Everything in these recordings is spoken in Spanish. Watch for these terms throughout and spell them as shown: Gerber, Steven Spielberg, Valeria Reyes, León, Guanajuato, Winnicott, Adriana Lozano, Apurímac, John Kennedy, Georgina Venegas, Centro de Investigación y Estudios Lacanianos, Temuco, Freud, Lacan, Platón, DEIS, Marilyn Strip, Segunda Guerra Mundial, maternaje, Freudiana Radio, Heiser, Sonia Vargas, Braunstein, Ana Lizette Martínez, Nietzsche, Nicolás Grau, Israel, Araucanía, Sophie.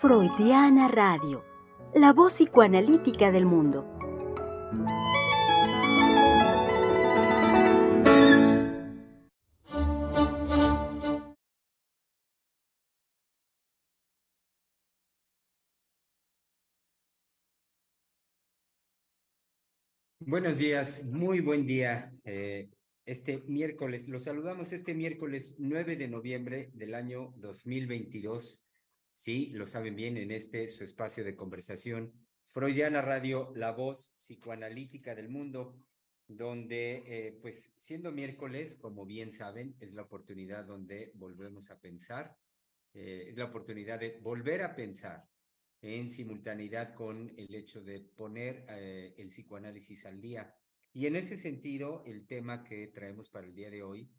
Freudiana Radio, la voz psicoanalítica del mundo. Buenos días, muy buen día. Este miércoles, los saludamos este miércoles 9 de noviembre del año 2022. Sí, lo saben bien, en este su espacio de conversación, Freudiana Radio, la voz psicoanalítica del mundo, donde, pues, siendo miércoles, como bien saben, es la oportunidad donde volvemos a pensar, es la oportunidad de volver a pensar, en simultaneidad con el hecho de poner el psicoanálisis al día. Y en ese sentido, el tema que traemos para el día de hoy,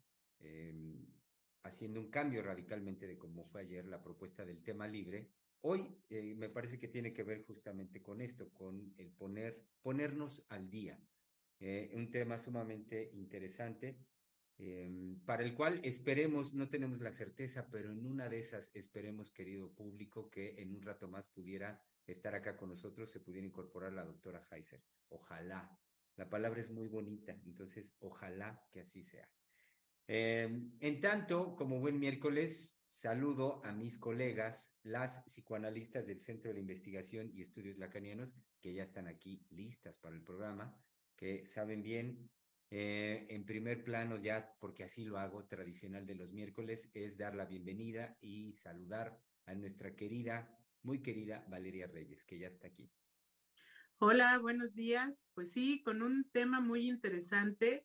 haciendo un cambio radicalmente de cómo fue ayer la propuesta del tema libre, hoy me parece que tiene que ver justamente con esto, con el ponernos al día. Un tema sumamente interesante, para el cual esperemos, no tenemos la certeza, pero en una de esas esperemos, querido público, que en un rato más pudiera estar acá con nosotros, se pudiera incorporar la doctora Heiser. Ojalá. La palabra es muy bonita, entonces ojalá que así sea. En tanto, como buen miércoles, saludo a mis colegas, las psicoanalistas del Centro de Investigación y Estudios Lacanianos, que ya están aquí listas para el programa, que saben bien. En primer plano, ya porque así lo hago tradicional de los miércoles, es dar la bienvenida y saludar a nuestra querida, muy querida Valeria Reyes, que ya está aquí. Hola, buenos días. Pues sí, con un tema muy interesante.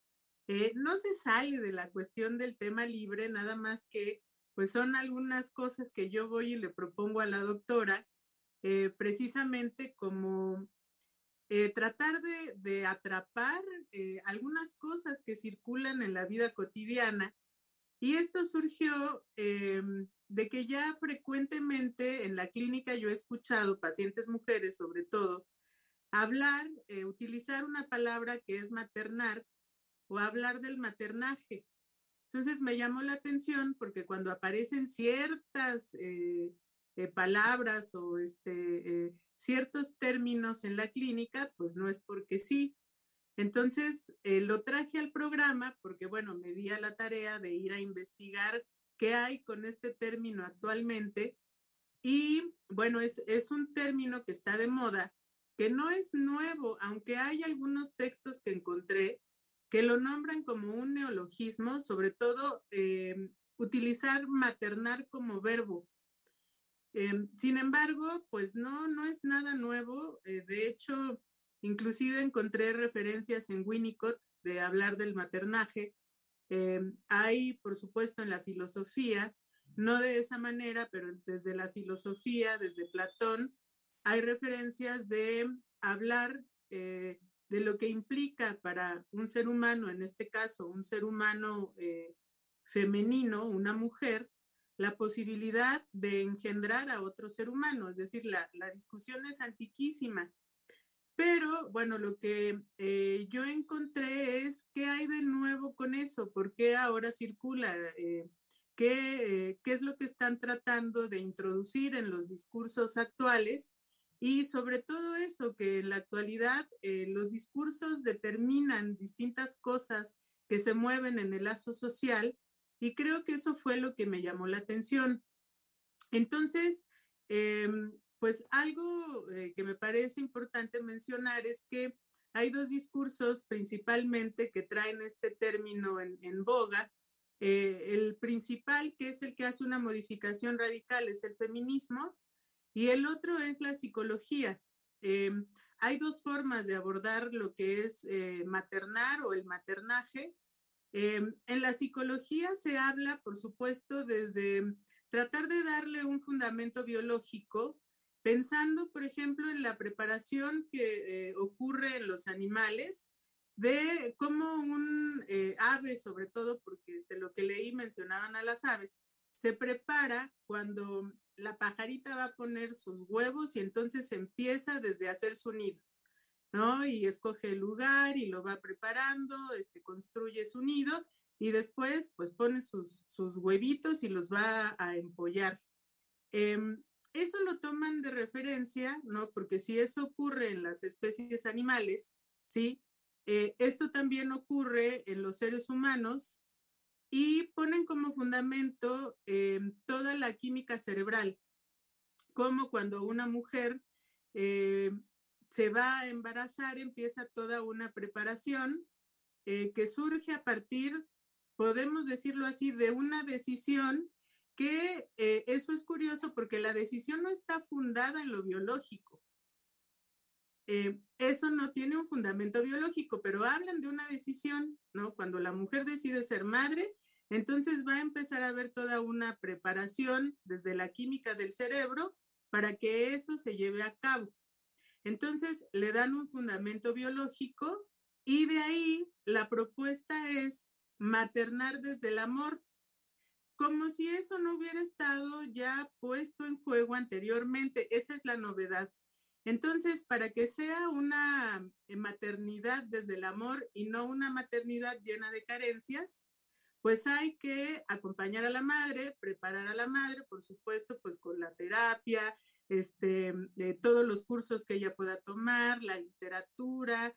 No se sale de la cuestión del tema libre, nada más que pues son algunas cosas que yo voy y le propongo a la doctora, precisamente como... tratar de atrapar algunas cosas que circulan en la vida cotidiana, y esto surgió de que ya frecuentemente en la clínica yo he escuchado pacientes mujeres, sobre todo, hablar, utilizar una palabra que es maternar o hablar del maternaje. Entonces me llamó la atención porque cuando aparecen ciertas palabras o ciertos términos en la clínica, pues no es porque sí. Entonces lo traje al programa porque, bueno, me di a la tarea de ir a investigar qué hay con este término actualmente. Y bueno, es un término que está de moda, que no es nuevo, aunque hay algunos textos que encontré que lo nombran como un neologismo, sobre todo utilizar maternar como verbo. Sin embargo, pues no es nada nuevo. De hecho, inclusive encontré referencias en Winnicott de hablar del maternaje. Hay, por supuesto, en la filosofía, no de esa manera, pero desde la filosofía, desde Platón, hay referencias de hablar de lo que implica para un ser humano, en este caso, un ser humano femenino, una mujer, la posibilidad de engendrar a otro ser humano. Es decir, la discusión es antiquísima. Pero, bueno, lo que yo encontré es qué hay de nuevo con eso, por qué ahora circula, qué es lo que están tratando de introducir en los discursos actuales, y sobre todo eso, que en la actualidad los discursos determinan distintas cosas que se mueven en el lazo social. Y creo que eso fue lo que me llamó la atención. Entonces, pues algo que me parece importante mencionar es que hay dos discursos principalmente que traen este término en boga. El principal, que es el que hace una modificación radical, es el feminismo, y el otro es la psicología. Hay dos formas de abordar lo que es maternar o el maternaje. En la psicología se habla, por supuesto, desde tratar de darle un fundamento biológico, pensando, por ejemplo, en la preparación que ocurre en los animales, de cómo un ave, sobre todo, porque lo que leí mencionaban a las aves, se prepara cuando la pajarita va a poner sus huevos, y entonces empieza desde hacer su nido, ¿no? Y escoge el lugar y lo va preparando, construye su nido, y después pues pone sus huevitos y los va a empollar. Eso lo toman de referencia, ¿no? Porque si eso ocurre en las especies animales, ¿sí? Esto también ocurre en los seres humanos y ponen como fundamento toda la química cerebral, como cuando una mujer se va a embarazar, empieza toda una preparación que surge a partir, podemos decirlo así, de una decisión que eso es curioso porque la decisión no está fundada en lo biológico. Eso no tiene un fundamento biológico, pero hablan de una decisión, ¿no? Cuando la mujer decide ser madre, entonces va a empezar a haber toda una preparación desde la química del cerebro para que eso se lleve a cabo. Entonces le dan un fundamento biológico y de ahí la propuesta es maternar desde el amor, como si eso no hubiera estado ya puesto en juego anteriormente. Esa es la novedad. Entonces, para que sea una maternidad desde el amor y no una maternidad llena de carencias, pues hay que acompañar a la madre, preparar a la madre, por supuesto, pues con la terapia, de todos los cursos que ella pueda tomar, la literatura,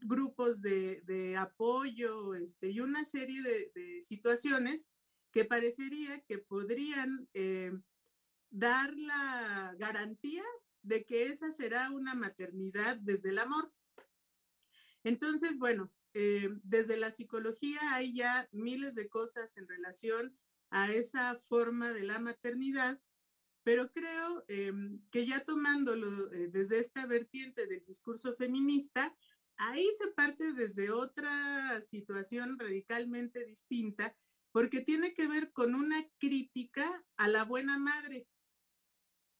grupos de apoyo, y una serie de situaciones que parecería que podrían dar la garantía de que esa será una maternidad desde el amor. Entonces, bueno, desde la psicología hay ya miles de cosas en relación a esa forma de la maternidad, pero creo que ya tomándolo desde esta vertiente del discurso feminista, ahí se parte desde otra situación radicalmente distinta, porque tiene que ver con una crítica a la buena madre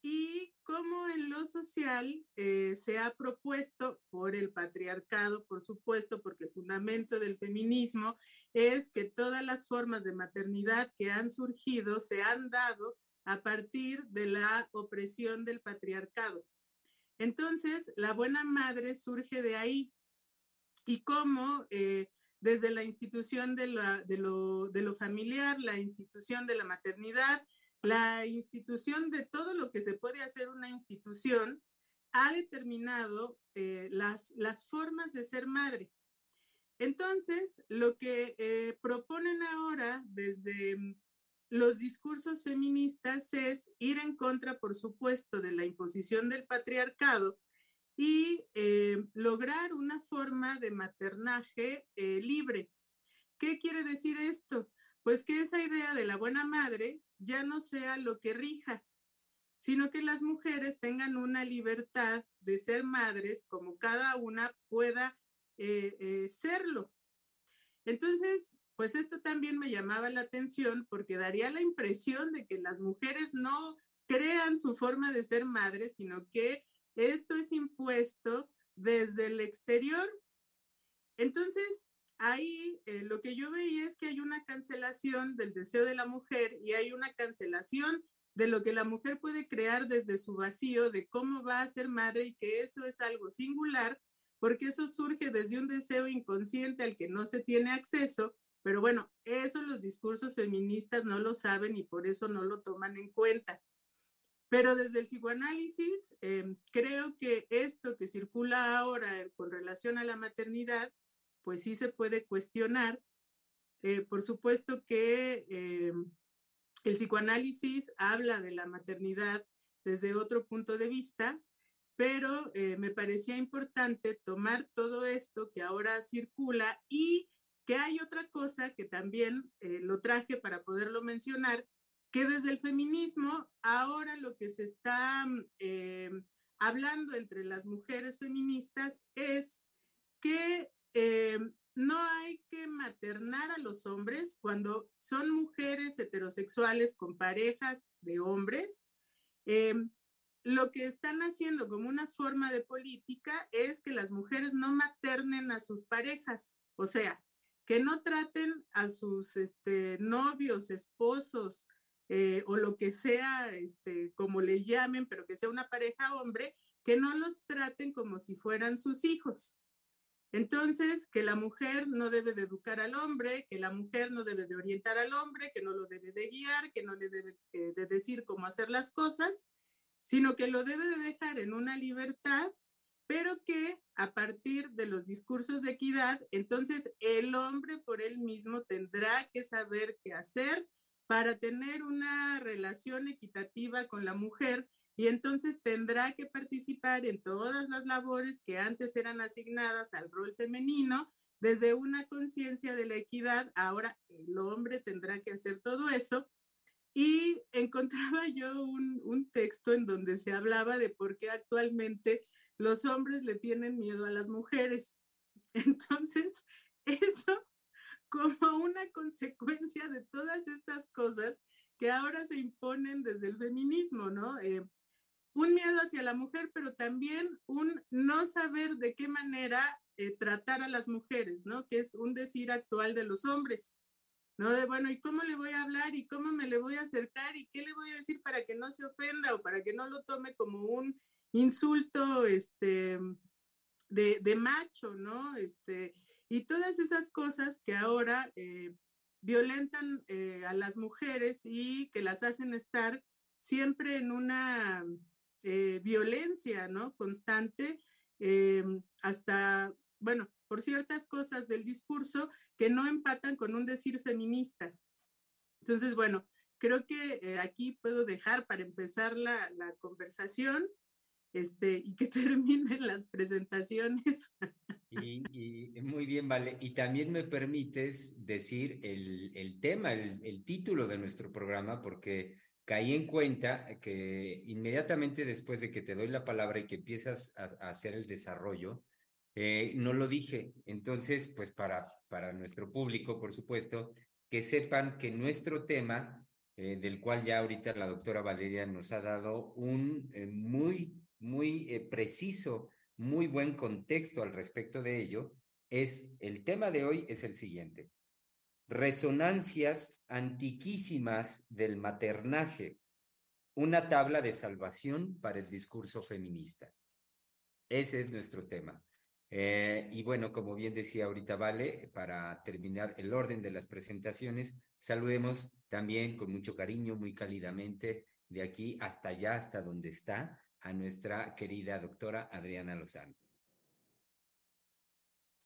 y cómo en lo social se ha propuesto por el patriarcado, por supuesto, porque el fundamento del feminismo es que todas las formas de maternidad que han surgido se han dado a partir de la opresión del patriarcado. Entonces, la buena madre surge de ahí y cómo desde la institución de lo familiar, la institución de la maternidad, la institución de todo lo que se puede hacer una institución, ha determinado las formas de ser madre. Entonces, lo que proponen ahora desde los discursos feministas es ir en contra, por supuesto, de la imposición del patriarcado y lograr una forma de maternaje libre. ¿Qué quiere decir esto? Pues que esa idea de la buena madre ya no sea lo que rija, sino que las mujeres tengan una libertad de ser madres como cada una pueda serlo. Entonces, pues esto también me llamaba la atención porque daría la impresión de que las mujeres no crean su forma de ser madres, sino que esto es impuesto desde el exterior. Entonces, ahí lo que yo veía es que hay una cancelación del deseo de la mujer y hay una cancelación de lo que la mujer puede crear desde su vacío, de cómo va a ser madre, y que eso es algo singular, porque eso surge desde un deseo inconsciente al que no se tiene acceso, pero bueno, eso los discursos feministas no lo saben y por eso no lo toman en cuenta. Pero desde el psicoanálisis, creo que esto que circula ahora con relación a la maternidad, pues sí se puede cuestionar. Por supuesto que el psicoanálisis habla de la maternidad desde otro punto de vista, pero me parecía importante tomar todo esto que ahora circula y que hay otra cosa que también lo traje para poderlo mencionar, que desde el feminismo ahora lo que se está hablando entre las mujeres feministas es que no hay que maternar a los hombres cuando son mujeres heterosexuales con parejas de hombres. Lo que están haciendo como una forma de política es que las mujeres no maternen a sus parejas, o sea, que no traten a sus novios, esposos o lo que sea, como le llamen, pero que sea una pareja hombre, que no los traten como si fueran sus hijos. Entonces, que la mujer no debe de educar al hombre, que la mujer no debe de orientar al hombre, que no lo debe de guiar, que no le debe de decir cómo hacer las cosas, sino que lo debe de dejar en una libertad, pero que a partir de los discursos de equidad, entonces el hombre por él mismo tendrá que saber qué hacer para tener una relación equitativa con la mujer, y entonces tendrá que participar en todas las labores que antes eran asignadas al rol femenino, desde una conciencia de la equidad. Ahora el hombre tendrá que hacer todo eso. Y encontraba yo un texto en donde se hablaba de por qué actualmente los hombres le tienen miedo a las mujeres. Entonces, eso como una consecuencia de todas estas cosas que ahora se imponen desde el feminismo, ¿no? Un miedo hacia la mujer, pero también un no saber de qué manera tratar a las mujeres, ¿no? Que es un decir actual de los hombres, ¿no? De, bueno, ¿y cómo le voy a hablar? ¿Y cómo me le voy a acercar? ¿Y qué le voy a decir para que no se ofenda o para que no lo tome como un insulto de macho, ¿no? Y todas esas cosas que ahora violentan a las mujeres y que las hacen estar siempre en una violencia, ¿no? Constante, hasta, bueno, por ciertas cosas del discurso que no empatan con un decir feminista. Entonces, bueno, creo que aquí puedo dejar para empezar la conversación. Y que terminen las presentaciones. Y muy bien, Vale. Y también me permites decir el tema, el título de nuestro programa, porque caí en cuenta que inmediatamente después de que te doy la palabra y que empiezas a hacer el desarrollo, no lo dije. Entonces, pues para nuestro público, por supuesto, que sepan que nuestro tema, del cual ya ahorita la doctora Valeria nos ha dado un muy preciso, muy buen contexto al respecto de ello, el tema de hoy es el siguiente: resonancias antiquísimas del maternaje, una tabla de salvación para el discurso feminista. Ese es nuestro tema. Y bueno, como bien decía ahorita Vale, para terminar el orden de las presentaciones, saludemos también con mucho cariño, muy cálidamente, de aquí hasta allá, hasta donde está, a nuestra querida doctora Adriana Lozano.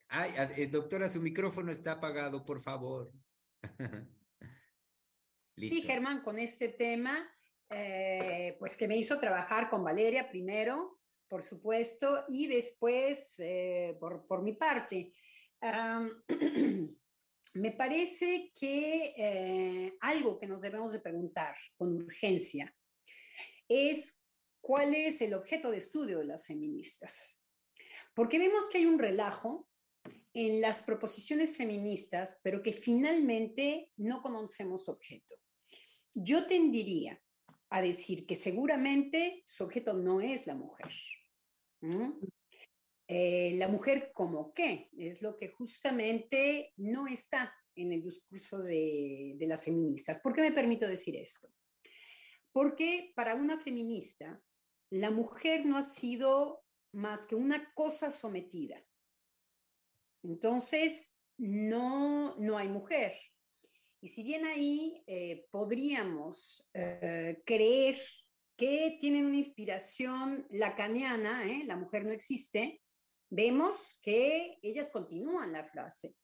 Ay, doctora, su micrófono está apagado, por favor. Listo. Sí, Germán, con este tema, pues que me hizo trabajar con Valeria primero, por supuesto, y después por mi parte. Me parece que algo que nos debemos de preguntar con urgencia es ¿cuál es el objeto de estudio de las feministas? Porque vemos que hay un relajo en las proposiciones feministas, pero que finalmente no conocemos su objeto. Yo tendiría a decir que seguramente su objeto no es la mujer. La mujer como qué, es lo que justamente no está en el discurso de las feministas. ¿Por qué me permito decir esto? Porque para una feminista, la mujer no ha sido más que una cosa sometida. Entonces, no hay mujer. Y si bien ahí podríamos creer que tienen una inspiración lacaniana, la mujer no existe, vemos que ellas continúan la frase.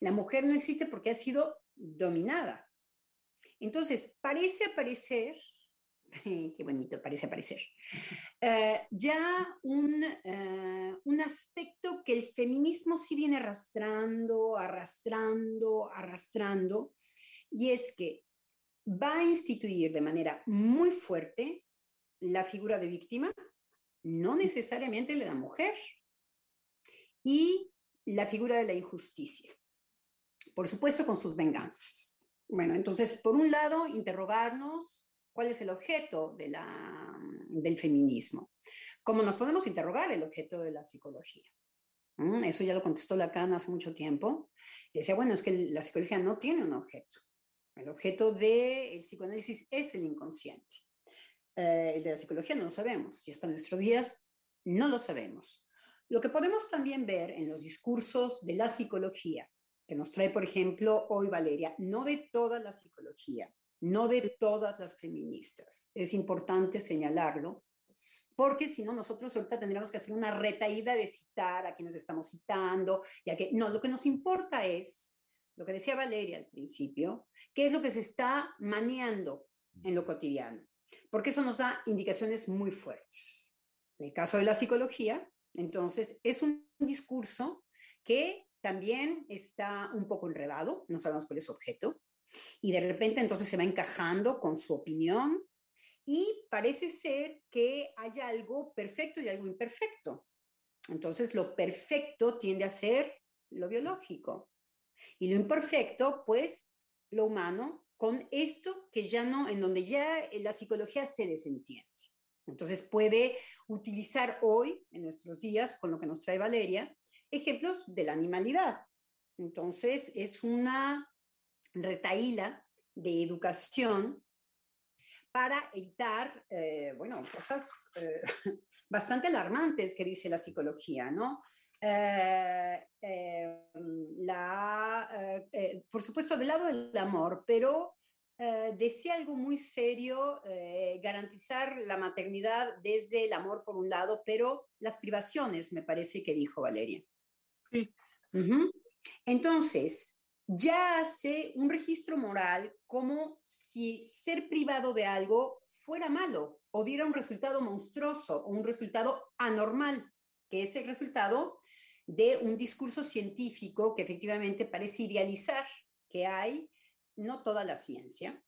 La mujer no existe porque ha sido dominada. Entonces, parece aparecer... Qué bonito, parece aparecer. Ya un aspecto que el feminismo sí viene arrastrando, y es que va a instituir de manera muy fuerte la figura de víctima, no necesariamente de la mujer, y la figura de la injusticia, por supuesto con sus venganzas. Bueno, entonces, por un lado, interrogarnos ¿cuál es el objeto del feminismo? ¿Cómo nos podemos interrogar el objeto de la psicología? Eso ya lo contestó Lacan hace mucho tiempo. Y decía, bueno, es que la psicología no tiene un objeto. El objeto del psicoanálisis es el inconsciente. El de la psicología no lo sabemos. Y hasta nuestros días no lo sabemos. Lo que podemos también ver en los discursos de la psicología, que nos trae, por ejemplo, hoy Valeria, no de toda la psicología, no de todas las feministas. Es importante señalarlo, porque si no, nosotros ahorita tendríamos que hacer una retaída de citar a quienes estamos citando, ya que no, lo que nos importa es, lo que decía Valeria al principio, qué es lo que se está meneando en lo cotidiano, porque eso nos da indicaciones muy fuertes. En el caso de la psicología, entonces, es un discurso que también está un poco enredado, no sabemos cuál es su objeto, y de repente entonces se va encajando con su opinión y parece ser que haya algo perfecto y algo imperfecto. Entonces lo perfecto tiende a ser lo biológico y lo imperfecto pues lo humano, con esto que ya no, en donde ya la psicología se desentiende. Entonces puede utilizar hoy, en nuestros días, con lo que nos trae Valeria, ejemplos de la animalidad. Entonces es una retaíla de educación para evitar, cosas bastante alarmantes que dice la psicología, ¿no? Por supuesto, del lado del amor, pero decía algo muy serio, garantizar la maternidad desde el amor por un lado, pero las privaciones, me parece que dijo Valeria. Sí. Uh-huh. Entonces, ya hace un registro moral como si ser privado de algo fuera malo o diera un resultado monstruoso o un resultado anormal, que es el resultado de un discurso científico que efectivamente parece idealizar que hay, no toda la ciencia,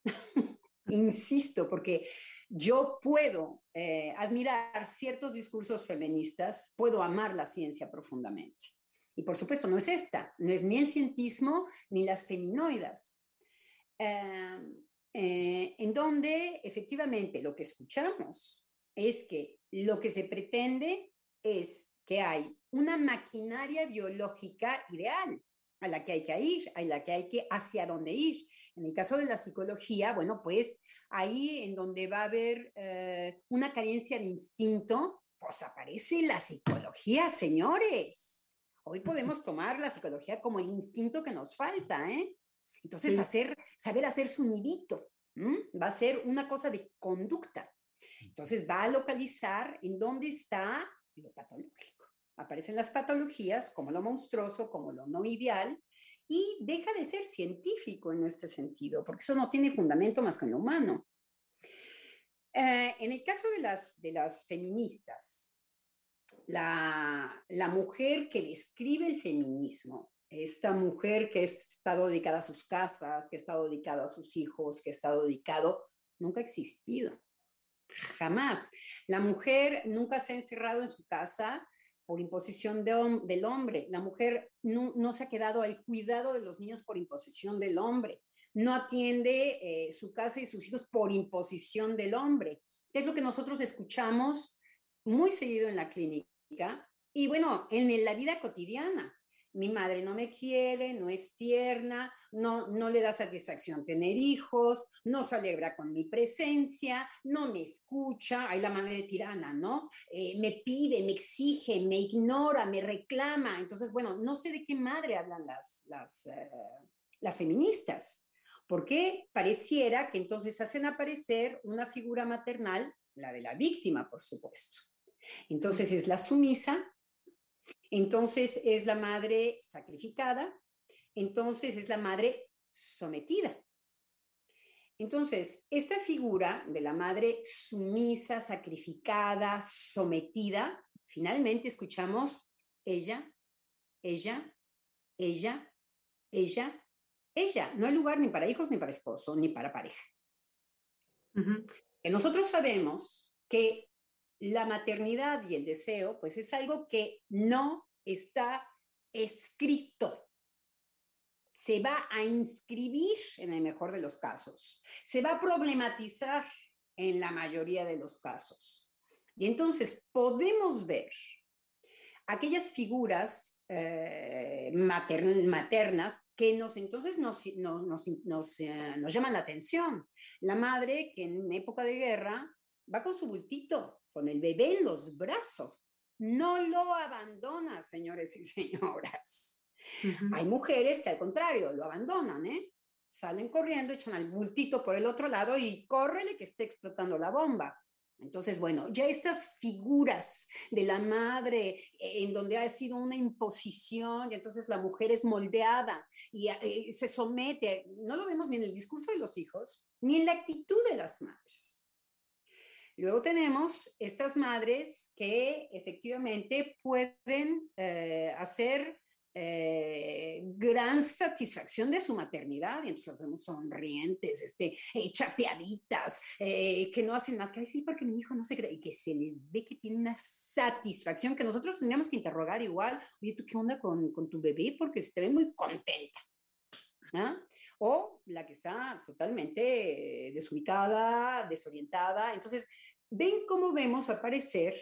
insisto, porque yo puedo admirar ciertos discursos feministas, puedo amar la ciencia profundamente. Y por supuesto no es esta, no es ni el cientismo ni las feminoidas, en donde efectivamente lo que escuchamos es que lo que se pretende es que hay una maquinaria biológica ideal a la que hay que ir, a la que hay que hacia dónde ir. En el caso de la psicología, bueno, pues ahí en donde va a haber una carencia de instinto, pues aparece la psicología, señores. Hoy podemos tomar la psicología como el instinto que nos falta, ¿eh? Entonces, sí. Saber hacer su nidito, ¿m? Va a ser una cosa de conducta. Entonces, va a localizar en dónde está lo patológico. Aparecen las patologías como lo monstruoso, como lo no ideal, y deja de ser científico en este sentido, porque eso no tiene fundamento más que en lo humano. En el caso de las feministas, la mujer que describe el feminismo, esta mujer que ha estado dedicada a sus casas, que ha estado dedicada a sus hijos, que ha estado dedicado, nunca ha existido. Jamás. La mujer nunca se ha encerrado en su casa por imposición del hombre. La mujer no se ha quedado al cuidado de los niños por imposición del hombre. No atiende su casa y sus hijos por imposición del hombre. Es lo que nosotros escuchamos muy seguido en la clínica y, bueno, en la vida cotidiana. Mi madre no me quiere, no es tierna, no le da satisfacción tener hijos, no celebra con mi presencia, no me escucha, hay la madre tirana, ¿no? Me pide, me exige, me ignora, me reclama. Entonces, bueno, no sé de qué madre hablan las feministas, porque pareciera que entonces hacen aparecer una figura maternal, la de la víctima, por supuesto. Entonces es la sumisa, entonces es la madre sacrificada, entonces es la madre sometida. Entonces, esta figura de la madre sumisa, sacrificada, sometida, finalmente escuchamos ella, ella, ella, ella, ella. No hay lugar ni para hijos, ni para esposo, ni para pareja. Uh-huh. Que nosotros sabemos que la maternidad y el deseo, pues es algo que no está escrito. Se va a inscribir en el mejor de los casos. Se va a problematizar en la mayoría de los casos. Y entonces podemos ver aquellas figuras maternas que nos llaman la atención. La madre que en época de guerra va con su bultito, con el bebé en los brazos, No lo abandona, señores y señoras. Uh-huh. Hay mujeres que al contrario, lo abandonan, ¿eh? Salen corriendo, echan al bultito por el otro lado y córrele que esté explotando la bomba. Entonces, bueno, ya estas figuras de la madre en donde ha sido una imposición y entonces la mujer es moldeada y se somete, no lo vemos ni en el discurso de los hijos, ni en la actitud de las madres. Luego tenemos estas madres que efectivamente pueden hacer gran satisfacción de su maternidad, y entonces las vemos sonrientes, chapeaditas, que no hacen más que decir, porque mi hijo no se cree, y que se les ve que tiene una satisfacción que nosotros tendríamos que interrogar igual, oye, ¿tú qué onda con tu bebé? Porque se te ve muy contenta. ¿Ah? O la que está totalmente desubicada, desorientada. Entonces, ven cómo vemos aparecer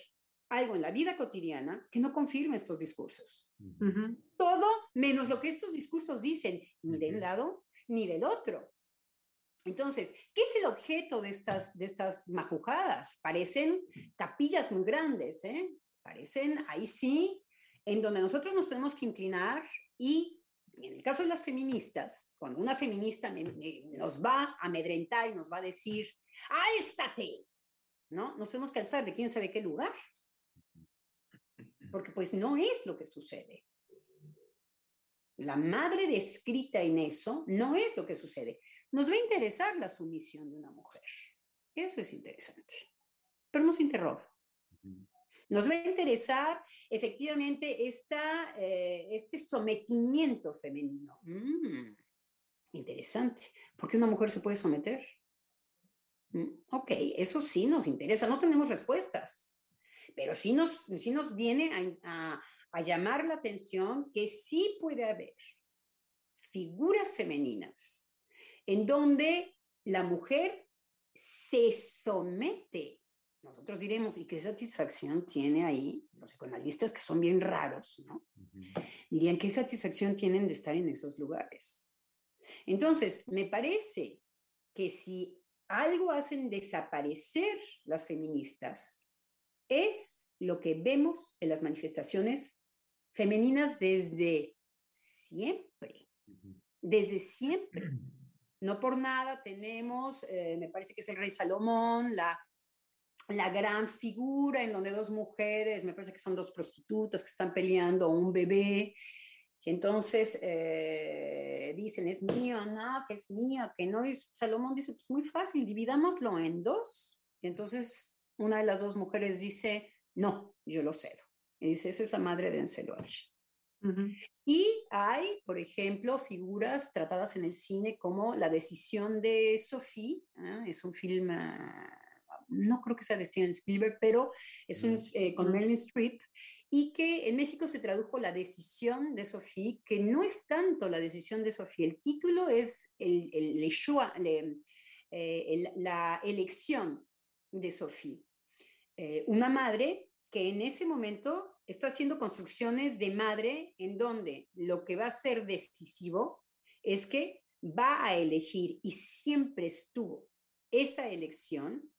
algo en la vida cotidiana que no confirma estos discursos. Uh-huh. Todo menos lo que estos discursos dicen, ni de un lado ni del otro. Entonces, ¿qué es el objeto de estas majujadas? Parecen capillas muy grandes, ¿eh? Parecen, ahí sí, en donde nosotros nos tenemos que inclinar y, en el caso de las feministas, cuando una feminista nos va a amedrentar y nos va a decir, ¡álzate! ¿No? Nos tenemos que alzar de quién sabe qué lugar. Porque pues no es lo que sucede. La madre descrita en eso no es lo que sucede. Nos va a interesar la sumisión de una mujer. Eso es interesante. Pero nos interroga. Nos va a interesar efectivamente este sometimiento femenino. Interesante. ¿Por qué una mujer se puede someter? Ok, eso sí nos interesa. No tenemos respuestas. Pero sí nos viene a llamar la atención que sí puede haber figuras femeninas en donde la mujer se somete. Nosotros diremos, ¿y qué satisfacción tiene ahí? Los psicoanalistas, que son bien raros, ¿no? Uh-huh. Dirían, ¿qué satisfacción tienen de estar en esos lugares? Entonces, me parece que si algo hacen desaparecer las feministas, es lo que vemos en las manifestaciones femeninas desde siempre, desde siempre. No por nada tenemos, me parece que es el rey Salomón, la gran figura en donde dos mujeres, me parece que son dos prostitutas que están peleando a un bebé, y entonces dicen, es mío, no, que es mío, que no, y Salomón dice, pues muy fácil, dividámoslo en dos, y entonces una de las dos mujeres dice, no, yo lo cedo. Y dice, esa es la madre de Enceloach. Uh-huh. Y hay, por ejemplo, figuras tratadas en el cine como La decisión de Sophie. Es un film, no creo que sea de Steven Spielberg, pero es con Marilyn Strip. Y que en México se tradujo La decisión de Sophie, que no es tanto La decisión de Sophie. El título es la elección de Sophie. Una madre que en ese momento está haciendo construcciones de madre en donde lo que va a ser decisivo es que va a elegir, y siempre estuvo esa elección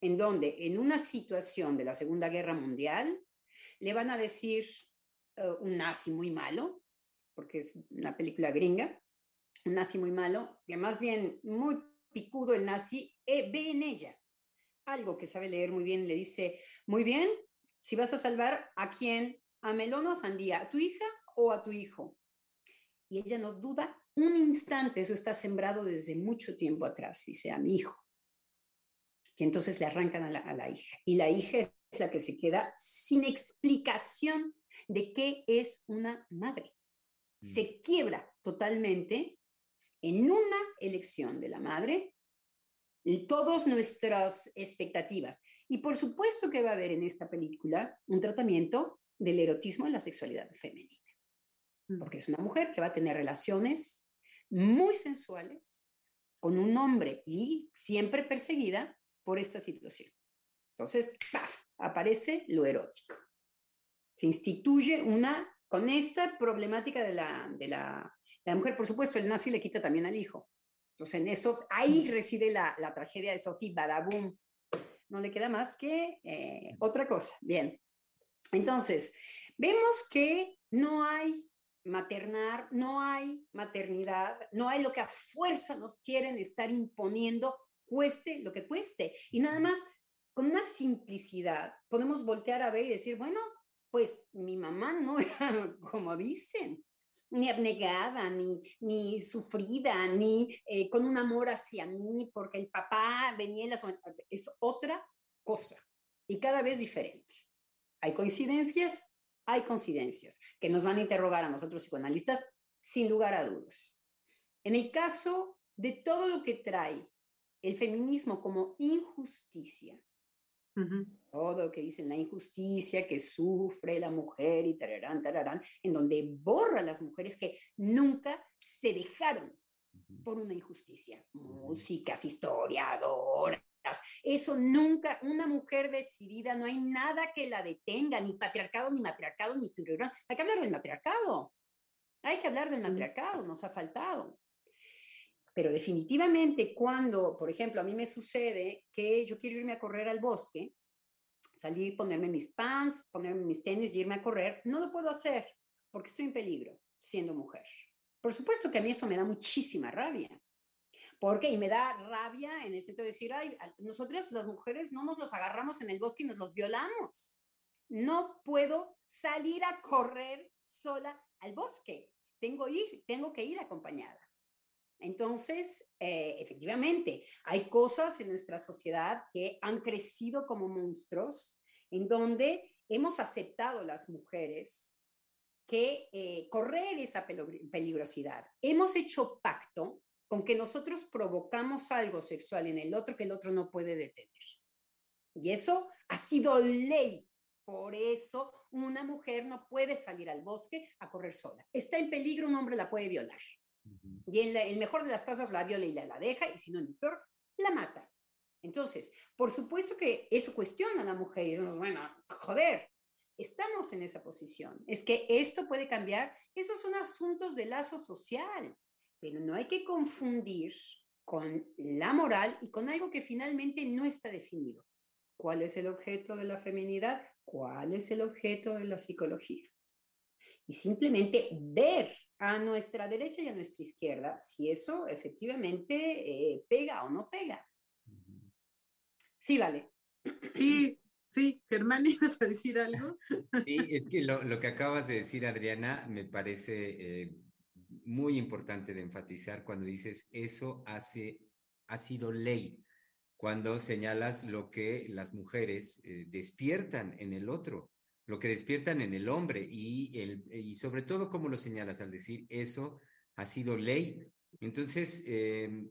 en donde en una situación de la Segunda Guerra Mundial le van a decir un nazi muy malo, porque es una película gringa, un nazi muy malo, que más bien muy picudo el nazi, ve en ella algo que sabe leer muy bien, le dice, muy bien, si vas a salvar ¿a quién? ¿A Melón o a Sandía? ¿A tu hija o a tu hijo? Y ella no duda un instante, eso está sembrado desde mucho tiempo atrás, dice, a mi hijo. Y entonces le arrancan a la hija. Y la hija es la que se queda sin explicación de qué es una madre. Se quiebra totalmente en una elección de la madre, todas nuestras expectativas. Y por supuesto que va a haber en esta película un tratamiento del erotismo en la sexualidad femenina. Porque es una mujer que va a tener relaciones muy sensuales con un hombre y siempre perseguida por esta situación. Entonces, ¡paf!, aparece lo erótico. Se instituye con esta problemática de la mujer. Por supuesto, el nazi le quita también al hijo. Entonces, ahí reside la tragedia de Sophie, badabum. No le queda más que otra cosa. Bien. Entonces, vemos que no hay maternar, no hay maternidad, no hay lo que a fuerza nos quieren estar imponiendo, cueste lo que cueste. Y nada más, con una simplicidad, podemos voltear a ver y decir, bueno, pues mi mamá no era como dicen, ni abnegada, ni sufrida, ni con un amor hacia mí, porque el papá venía en la... Es otra cosa, y cada vez diferente. Hay coincidencias que nos van a interrogar a nosotros psicoanalistas, sin lugar a dudas. En el caso de todo lo que trae el feminismo como injusticia, todo lo que dicen la injusticia que sufre la mujer y tararán, tararán, en donde borra a las mujeres que nunca se dejaron por una injusticia. Músicas, historiadoras, eso nunca, una mujer decidida, no hay nada que la detenga, ni patriarcado, ni matriarcado, ni tururán. Hay que hablar del matriarcado, nos ha faltado. Pero definitivamente cuando, por ejemplo, a mí me sucede que yo quiero irme a correr al bosque, salir, ponerme mis pants, ponerme mis tenis y irme a correr, no lo puedo hacer porque estoy en peligro siendo mujer. Por supuesto que a mí eso me da muchísima rabia. Porque, y me da rabia en el sentido de decir, ay, nosotras las mujeres no nos los agarramos en el bosque y nos los violamos. No puedo salir a correr sola al bosque. Tengo que ir acompañada. Entonces, efectivamente, hay cosas en nuestra sociedad que han crecido como monstruos, en donde hemos aceptado las mujeres que correr esa peligrosidad. Hemos hecho pacto con que nosotros provocamos algo sexual en el otro que el otro no puede detener. Y eso ha sido ley. Por eso una mujer no puede salir al bosque a correr sola. Está en peligro, un hombre la puede violar. Y en el mejor de las casos la viola y la deja, y si no, en el peor, la mata. Entonces, por supuesto que eso cuestiona a la mujer, y decimos, bueno, joder, estamos en esa posición, es que esto puede cambiar, esos son asuntos de lazo social, pero no hay que confundir con la moral y con algo que finalmente no está definido. ¿Cuál es el objeto de la feminidad? ¿Cuál es el objeto de la psicología? Y simplemente ver a nuestra derecha y a nuestra izquierda, si eso efectivamente pega o no pega. Sí, vale. Sí, Germán, ¿ibas a decir algo? Sí, es que lo que acabas de decir, Adriana, me parece muy importante de enfatizar cuando dices eso ha sido ley, cuando señalas lo que las mujeres despiertan en el otro, lo que despiertan en el hombre y sobre todo como lo señalas al decir eso ha sido ley. Entonces,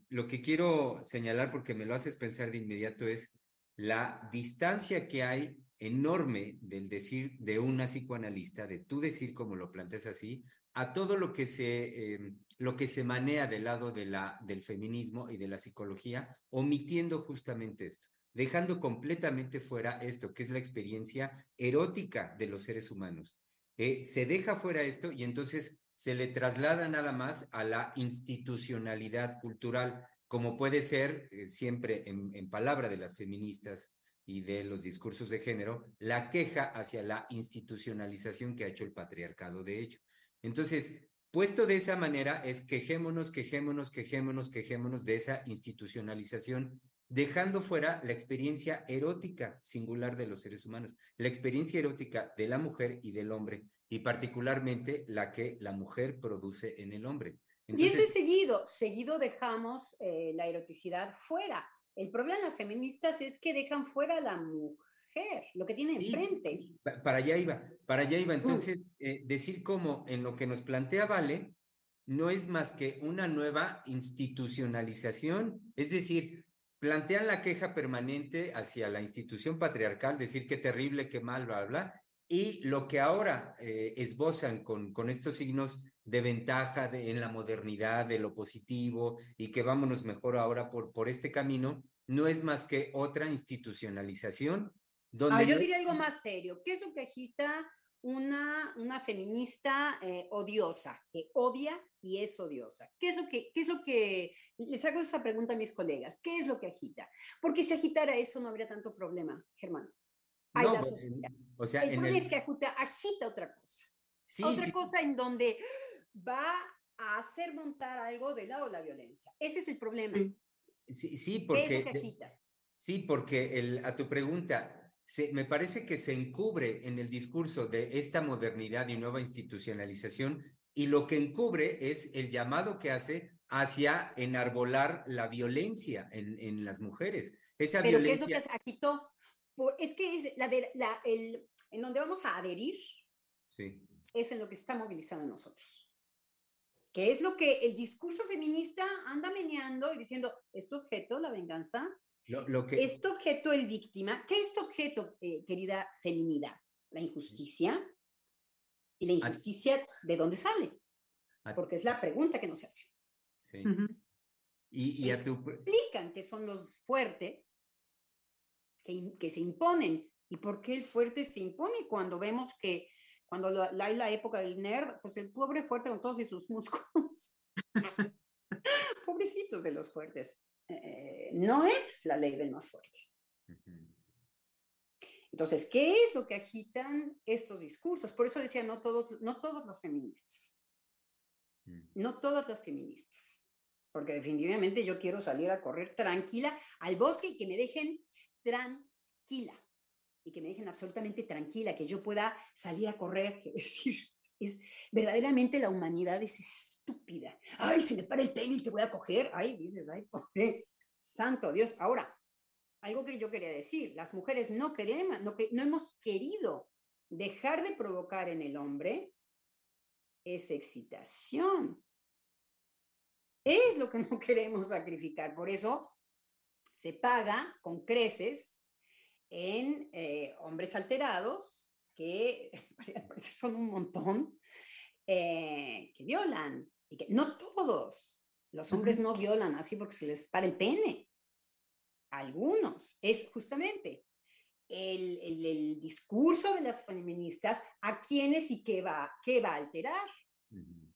lo que quiero señalar, porque me lo haces pensar de inmediato, es la distancia que hay enorme del decir de una psicoanalista, de tú decir como lo planteas así, a todo lo que se maneja del lado de del feminismo y de la psicología, omitiendo justamente esto, dejando completamente fuera esto, que es la experiencia erótica de los seres humanos. Se deja fuera esto y entonces se le traslada nada más a la institucionalidad cultural, como puede ser siempre en palabra de las feministas y de los discursos de género, la queja hacia la institucionalización que ha hecho el patriarcado, de hecho. Entonces, puesto de esa manera, es quejémonos de esa institucionalización, dejando fuera la experiencia erótica singular de los seres humanos, la experiencia erótica de la mujer y del hombre, y particularmente la que la mujer produce en el hombre. Entonces, y eso es seguido dejamos la eroticidad fuera. El problema de las feministas es que dejan fuera a la mujer, lo que tiene enfrente. Para allá iba. Entonces, decir como en lo que nos plantea Vale, no es más que una nueva institucionalización, es decir, plantean la queja permanente hacia la institución patriarcal, decir qué terrible, qué mal, bla, bla, y lo que ahora esbozan con estos signos de ventaja en la modernidad, de lo positivo, y que vámonos mejor ahora por este camino, no es más que otra institucionalización. Donde yo diría algo más serio. ¿Qué es lo que agita una feminista odiosa, que odia y es odiosa? ¿Qué es lo que les hago esa pregunta a mis colegas? ¿Qué es lo que agita? Porque si agitara eso no habría tanto problema, Germán. Hay no, la sociedad. O sea, el problema es que agita otra cosa. Sí, otra cosa en donde va a hacer montar algo del lado de la violencia. Ese es el problema. Sí, porque... Es lo que agita. Sí, porque a tu pregunta, me parece que se encubre en el discurso de esta modernidad y nueva institucionalización, y lo que encubre es el llamado que hace hacia enarbolar la violencia en las mujeres. Esa ¿pero violencia... qué es lo que agitó? Es que es en donde vamos a adherir, sí, es en lo que se está movilizando nosotros. Que es lo que el discurso feminista anda meneando y diciendo, ¿esto objeto la venganza? ¿Esto objeto el víctima? ¿Qué es objeto, querida feminidad? La injusticia. ¿Y la injusticia de dónde sale? Porque es la pregunta que nos hace. Sí. Uh-huh. Y a tu... Explican que son los fuertes que se imponen. ¿Y por qué el fuerte se impone cuando vemos que cuando hay la época del nerd, pues el pobre fuerte con todos sus músculos? Pobrecitos de los fuertes. No es la ley del más fuerte. Uh-huh. Entonces, ¿qué es lo que agitan estos discursos? Por eso decía, no todos los feministas. Uh-huh. No todas las feministas. Porque definitivamente yo quiero salir a correr tranquila al bosque y que me dejen tranquila. Y que me dejen absolutamente tranquila, que yo pueda salir a correr. Quiero decir, es verdaderamente la humanidad es estúpida. Ay, se me para el pelo y te voy a coger. Ay, dices, ay, pobre santo Dios. Ahora, algo que yo quería decir, las mujeres no hemos querido dejar de provocar en el hombre esa excitación. Es lo que no queremos sacrificar. Por eso se paga con creces en hombres alterados, que son un montón, que violan. Y que, no todos, los hombres no violan así porque se les para el pene. Algunos. Es justamente el discurso de las feministas a quiénes y qué va a alterar. Uh-huh.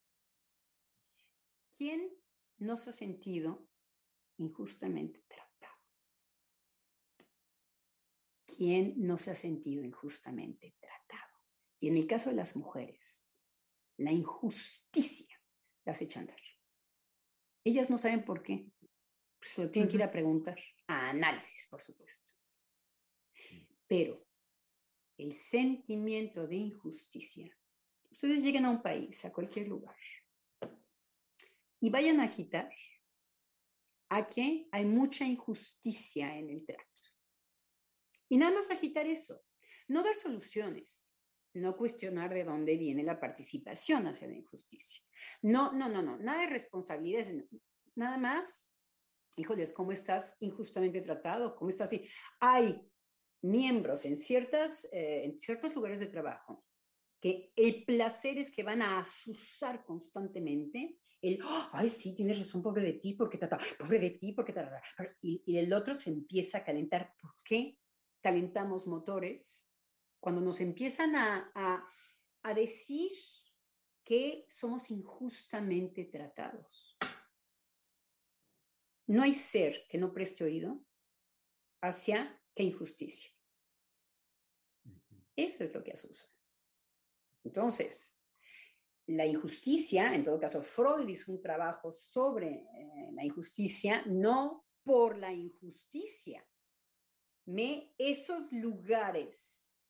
¿Quién no se ha sentido injustamente tratado? ¿Quién no se ha sentido injustamente tratado? Y en el caso de las mujeres, la injusticia las echa a andar. Ellas no saben por qué. Pues se lo tienen que ir a preguntar. A análisis, por supuesto. Pero el sentimiento de injusticia. Ustedes lleguen a un país, a cualquier lugar, y vayan a agitar a que hay mucha injusticia en el trato. Y nada más agitar eso, no dar soluciones, no cuestionar de dónde viene la participación hacia la injusticia. No, nada de responsabilidades, nada más, híjoles, ¿cómo estás injustamente tratado? ¿Cómo estás así? Hay miembros en ciertos lugares de trabajo que el placer es que van a azuzar constantemente el, ay, sí, tienes razón, pobre de ti, porque tata, pobre de ti, porque tata, y el otro se empieza a calentar. ¿Por qué? Calentamos motores cuando nos empiezan a decir que somos injustamente tratados. No hay ser que no preste oído hacia qué injusticia. Eso es lo que asusta. Entonces, la injusticia, en todo caso, Freud hizo un trabajo sobre la injusticia, no por la injusticia. Esos lugares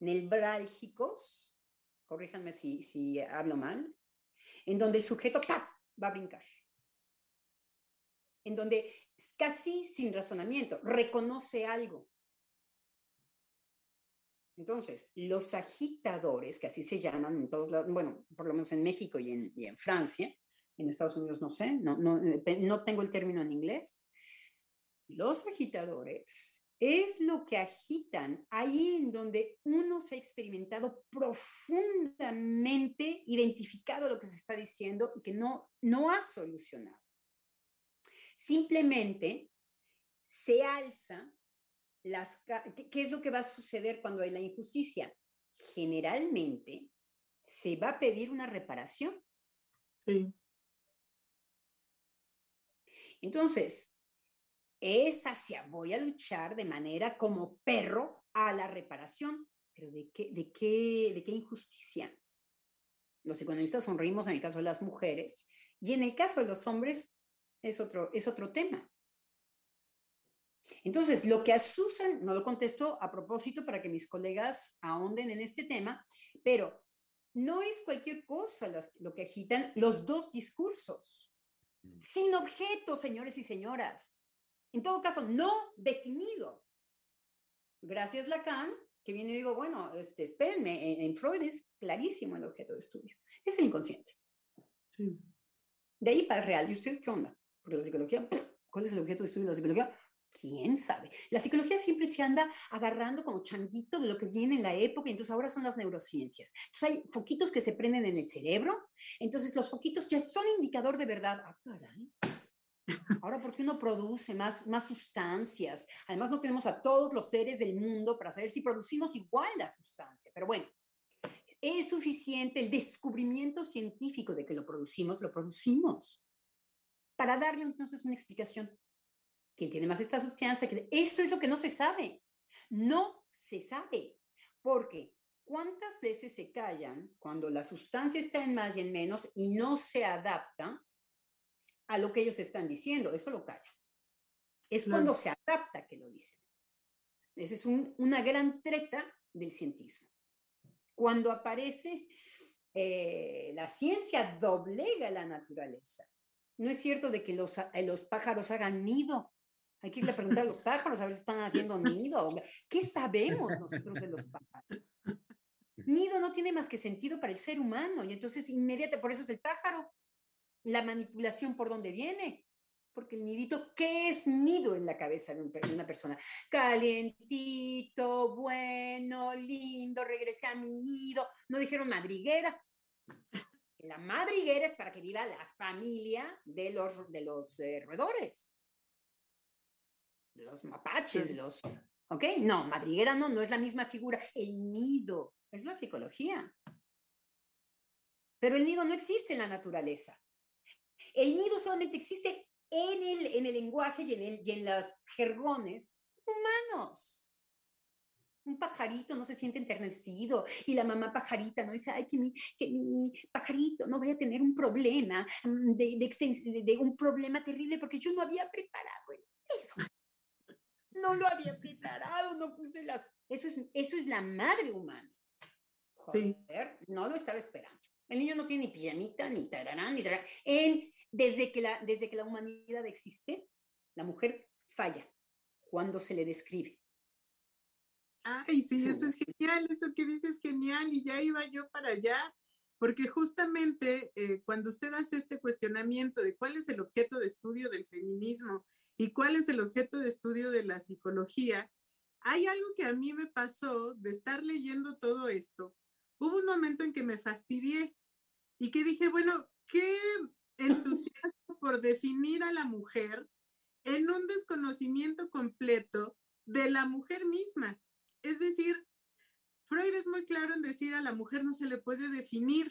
nevrálgicos, corríjanme si hablo mal, en donde el sujeto ¡paf! Va a brincar, en donde casi sin razonamiento reconoce algo. Entonces, los agitadores, que así se llaman en todos lados, bueno, por lo menos en México y en Francia, en Estados Unidos no sé, no tengo el término en inglés, los agitadores es lo que agitan ahí en donde uno se ha experimentado profundamente identificado lo que se está diciendo y que no ha solucionado. Simplemente se alza ¿qué es lo que va a suceder cuando hay la injusticia? Generalmente se va a pedir una reparación. Sí. Entonces, voy a luchar de manera como perro a la reparación. ¿Pero de qué injusticia? Los economistas sonreímos en el caso de las mujeres, y en el caso de los hombres es otro tema. Entonces, lo que a Susan, no lo contesto a propósito para que mis colegas ahonden en este tema, pero no es cualquier cosa lo que agitan los dos discursos. Sin objeto, señores y señoras. En todo caso, no definido. Gracias, Lacan, que viene y digo, bueno, espérenme, en Freud es clarísimo el objeto de estudio. Es el inconsciente. Sí. De ahí para el real. ¿Y ustedes qué onda? Porque la psicología, ¿cuál es el objeto de estudio de la psicología? ¿Quién sabe? La psicología siempre se anda agarrando como changuito de lo que viene en la época, y entonces ahora son las neurociencias. Entonces hay foquitos que se prenden en el cerebro, entonces los foquitos ya son indicador de verdad. ¡Ah, caray! Ahora, ¿por qué uno produce más sustancias? Además, no tenemos a todos los seres del mundo para saber si producimos igual la sustancia. Pero bueno, es suficiente el descubrimiento científico de que lo producimos, para darle entonces una explicación. ¿Quién tiene más esta sustancia? Eso es lo que no se sabe. No se sabe. Porque ¿cuántas veces se callan cuando la sustancia está en más y en menos y no se adapta a lo que ellos están diciendo? Eso lo callan. Es cuando se adapta que lo dicen. Esa es una gran treta del cientismo. Cuando aparece la ciencia, doblega la naturaleza. No es cierto de que los pájaros hagan nido. Hay que irle a preguntar a los pájaros a ver si están haciendo nido. ¿Qué sabemos nosotros de los pájaros? Nido no tiene más que sentido para el ser humano, y entonces inmediatamente, por eso es el pájaro. La manipulación, ¿por dónde viene? Porque el nidito, ¿qué es nido en la cabeza de una persona? Calientito, bueno, lindo, regresé a mi nido. No dijeron madriguera. La madriguera es para que viva la familia de los roedores. Los mapaches, los... ¿Ok? No, madriguera no es la misma figura. El nido es la psicología. Pero el nido no existe en la naturaleza. El nido solamente existe en el lenguaje y en los jergones humanos. Un pajarito no se siente enternecido, y la mamá pajarita no dice, ay, que mi pajarito no vaya a tener un problema, un problema terrible, porque yo no había preparado el nido. No lo había preparado, no puse las... Eso es la madre humana. Joder, sí. No lo estaba esperando. El niño no tiene ni pijamita, ni tararán, ni tararán. Desde que la humanidad existe, la mujer falla cuando se le describe. Ay, sí, eso es genial, eso que dices es genial, y ya iba yo para allá, porque justamente cuando usted hace este cuestionamiento de cuál es el objeto de estudio del feminismo y cuál es el objeto de estudio de la psicología, hay algo que a mí me pasó de estar leyendo todo esto. Hubo un momento en que me fastidié y que dije, bueno, qué entusiasmo por definir a la mujer en un desconocimiento completo de la mujer misma. Es decir, Freud es muy claro en decir a la mujer no se le puede definir,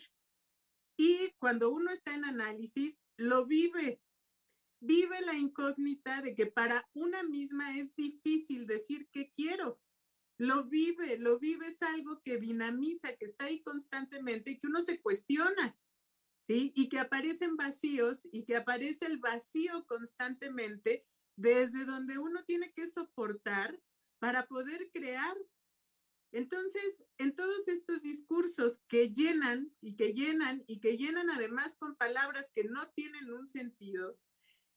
y cuando uno está en análisis lo vive la incógnita de que para una misma es difícil decir qué quiero, lo vive, es algo que dinamiza, que está ahí constantemente y que uno se cuestiona, ¿sí? Y que aparecen vacíos y que aparece el vacío constantemente desde donde uno tiene que soportar para poder crear. Entonces, en todos estos discursos que llenan y que llenan y que llenan además con palabras que no tienen un sentido,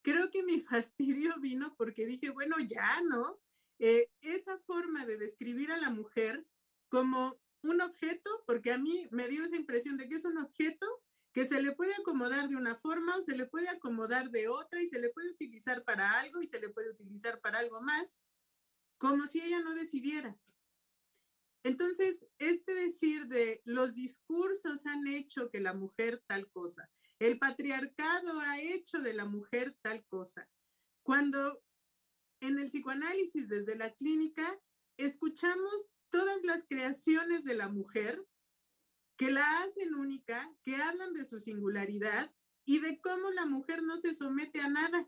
creo que mi fastidio vino porque dije, bueno, ya, ¿no? Esa forma de describir a la mujer como un objeto, porque a mí me dio esa impresión de que es un objeto que se le puede acomodar de una forma o se le puede acomodar de otra, y se le puede utilizar para algo y se le puede utilizar para algo más, como si ella no decidiera. Entonces, decir de los discursos han hecho que la mujer tal cosa, el patriarcado ha hecho de la mujer tal cosa, cuando en el psicoanálisis desde la clínica escuchamos todas las creaciones de la mujer que la hacen única, que hablan de su singularidad y de cómo la mujer no se somete a nada.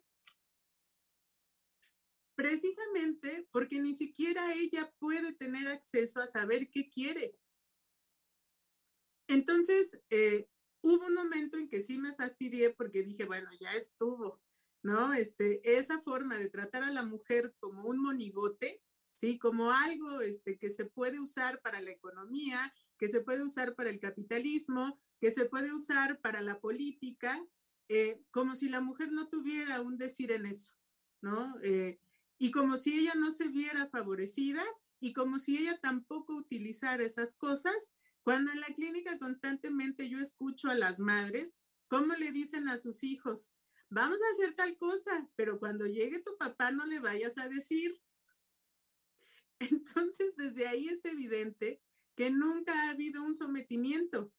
precisamente porque ni siquiera ella puede tener acceso a saber qué quiere. Entonces, hubo un momento en que sí me fastidié porque dije, bueno, ya estuvo, ¿no? Esa forma de tratar a la mujer como un monigote, ¿sí? Como algo que se puede usar para la economía, que se puede usar para el capitalismo, que se puede usar para la política, como si la mujer no tuviera un decir en eso, ¿no? Y como si ella no se viera favorecida y como si ella tampoco utilizara esas cosas, cuando en la clínica constantemente yo escucho a las madres cómo le dicen a sus hijos, vamos a hacer tal cosa, pero cuando llegue tu papá no le vayas a decir. Entonces, desde ahí es evidente que nunca ha habido un sometimiento,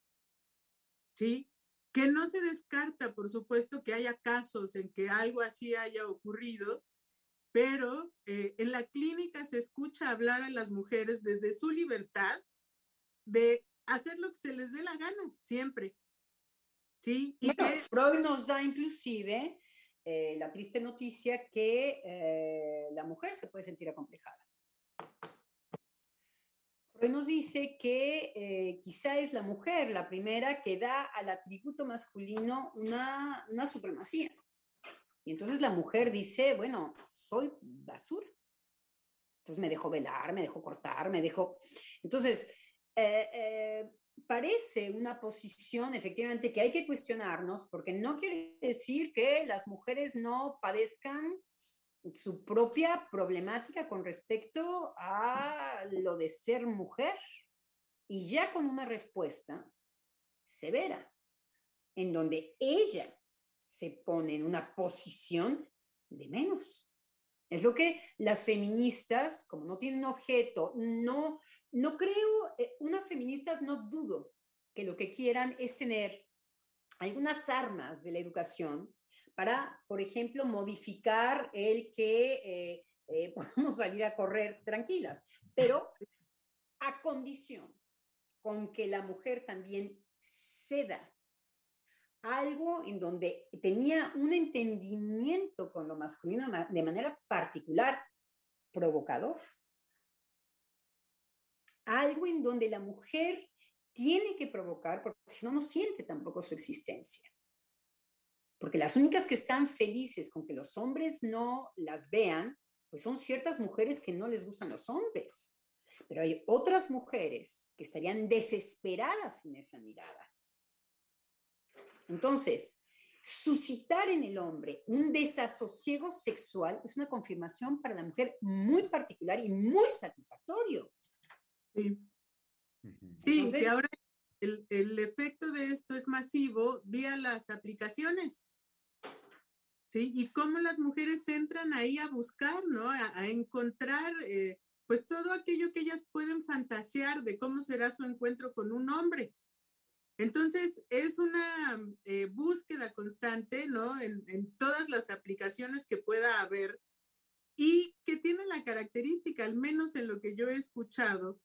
¿sí? Que no se descarta, por supuesto, que haya casos en que algo así haya ocurrido, pero en la clínica se escucha hablar a las mujeres desde su libertad de hacer lo que se les dé la gana, siempre. ¿Sí? Y bueno, Freud nos da inclusive la triste noticia que la mujer se puede sentir acomplejada. Nos dice que quizá es la mujer la primera que da al atributo masculino una supremacía. Y entonces la mujer dice, bueno, soy basura. Entonces me dejo velar, me dejo cortar, me dejo... Entonces, parece una posición efectivamente que hay que cuestionarnos, porque no quiere decir que las mujeres no padezcan su propia problemática con respecto a lo de ser mujer, y ya con una respuesta severa, en donde ella se pone en una posición de menos. Es lo que las feministas, como no tienen objeto, no creo, unas feministas no dudo que lo que quieran es tener algunas armas de la educación para, por ejemplo, modificar el que podamos salir a correr tranquilas, pero a condición con que la mujer también ceda algo en donde tenía un entendimiento con lo masculino de manera particular, provocador. Algo en donde la mujer tiene que provocar, porque si no, no siente tampoco su existencia. Porque las únicas que están felices con que los hombres no las vean, pues son ciertas mujeres que no les gustan los hombres. Pero hay otras mujeres que estarían desesperadas sin esa mirada. Entonces, suscitar en el hombre un desasosiego sexual es una confirmación para la mujer muy particular y muy satisfactorio. Sí, sí. Entonces, que ahora el efecto de esto es masivo vía las aplicaciones. ¿Sí? Y cómo las mujeres entran ahí a buscar, ¿no? A encontrar, pues todo aquello que ellas pueden fantasear de cómo será su encuentro con un hombre. Entonces, es una búsqueda constante, ¿no? En todas las aplicaciones que pueda haber y que tiene la característica, al menos en lo que yo he escuchado,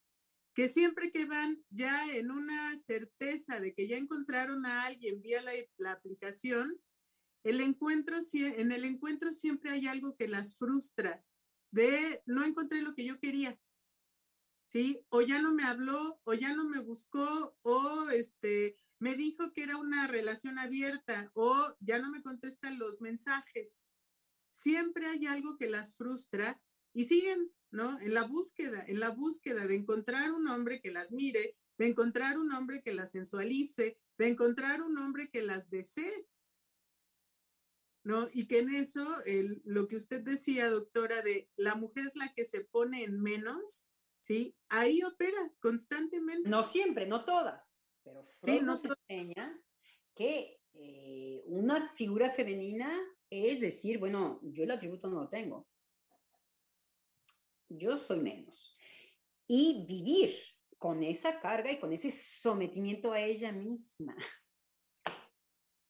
que siempre que van ya en una certeza de que ya encontraron a alguien vía la aplicación, en el encuentro siempre hay algo que las frustra, de no encontré lo que yo quería, ¿sí? O ya no me habló, o ya no me buscó, o me dijo que era una relación abierta, o ya no me contestan los mensajes. Siempre hay algo que las frustra y siguen, ¿no? En la búsqueda de encontrar un hombre que las mire, de encontrar un hombre que las sensualice, de encontrar un hombre que las desee, ¿no? Y que en eso, lo que usted decía, doctora, de la mujer es la que se pone en menos, ¿sí? Ahí opera constantemente. No siempre, no todas, pero Freud nos enseña que una figura femenina es decir, bueno, yo el atributo no lo tengo. Yo soy menos. Y vivir con esa carga y con ese sometimiento a ella misma.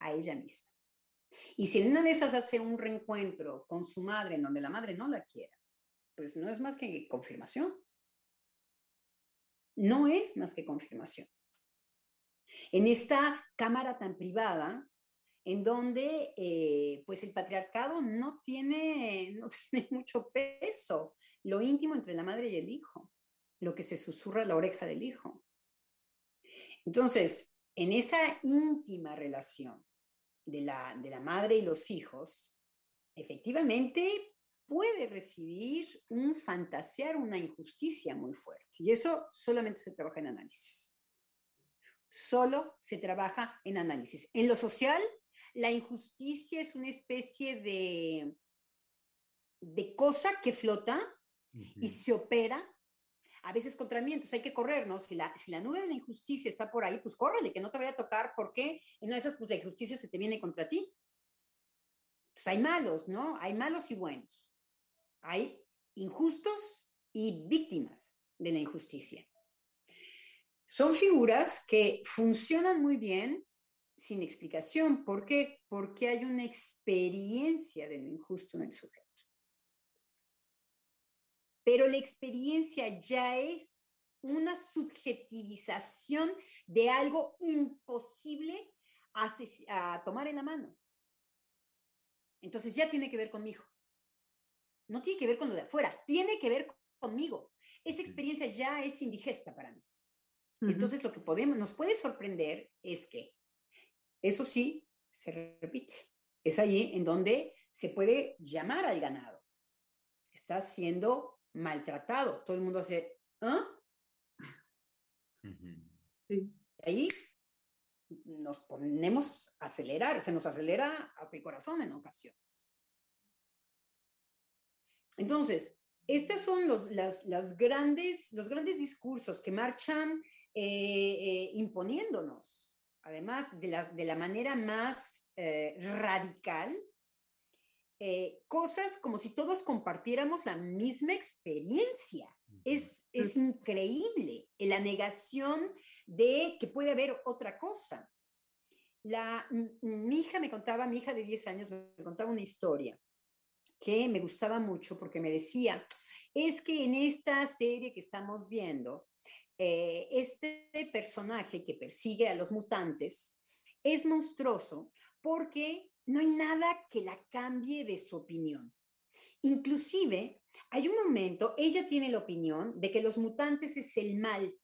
A ella misma. Y si en una de esas hace un reencuentro con su madre en donde la madre no la quiera, pues no es más que confirmación. No es más que confirmación. En esta cámara tan privada, en donde pues el patriarcado no tiene mucho peso, lo íntimo entre la madre y el hijo, lo que se susurra a la oreja del hijo. Entonces, en esa íntima relación de la madre y los hijos, efectivamente puede residir un fantasear, una injusticia muy fuerte. Y eso solamente se trabaja en análisis. Solo se trabaja en análisis. En lo social, la injusticia es una especie de cosa que flota y se opera, a veces contra mí, entonces hay que correr, ¿no? Si la nube de la injusticia está por ahí, pues córrele, que no te vaya a tocar, porque en una de esas, pues la injusticia se te viene contra ti. Entonces hay malos, ¿no? Hay malos y buenos. Hay injustos y víctimas de la injusticia. Son figuras que funcionan muy bien sin explicación. ¿Por qué? Porque hay una experiencia de lo injusto en el sujeto. Pero la experiencia ya es una subjetivización de algo imposible a tomar en la mano. Entonces ya tiene que ver conmigo. No tiene que ver con lo de afuera, tiene que ver conmigo. Esa experiencia ya es indigesta para mí. Entonces lo que nos puede sorprender es que eso sí se repite. Es allí en donde se puede llamar al ganado. Está siendo maltratado, todo el mundo hace ¿ah? Sí. Ahí nos ponemos a acelerar, se nos acelera hasta el corazón en ocasiones. Entonces, estos son los grandes discursos que marchan imponiéndonos, además de la manera más radical. Cosas como si todos compartiéramos la misma experiencia. Es increíble la negación de que puede haber otra cosa. Mi hija de 10 años me contaba una historia que me gustaba mucho porque me decía, es que en esta serie que estamos viendo, este personaje que persigue a los mutantes es monstruoso porque no hay nada que la cambie de su opinión. Inclusive, hay un momento, ella tiene la opinión de que los mutantes es el mal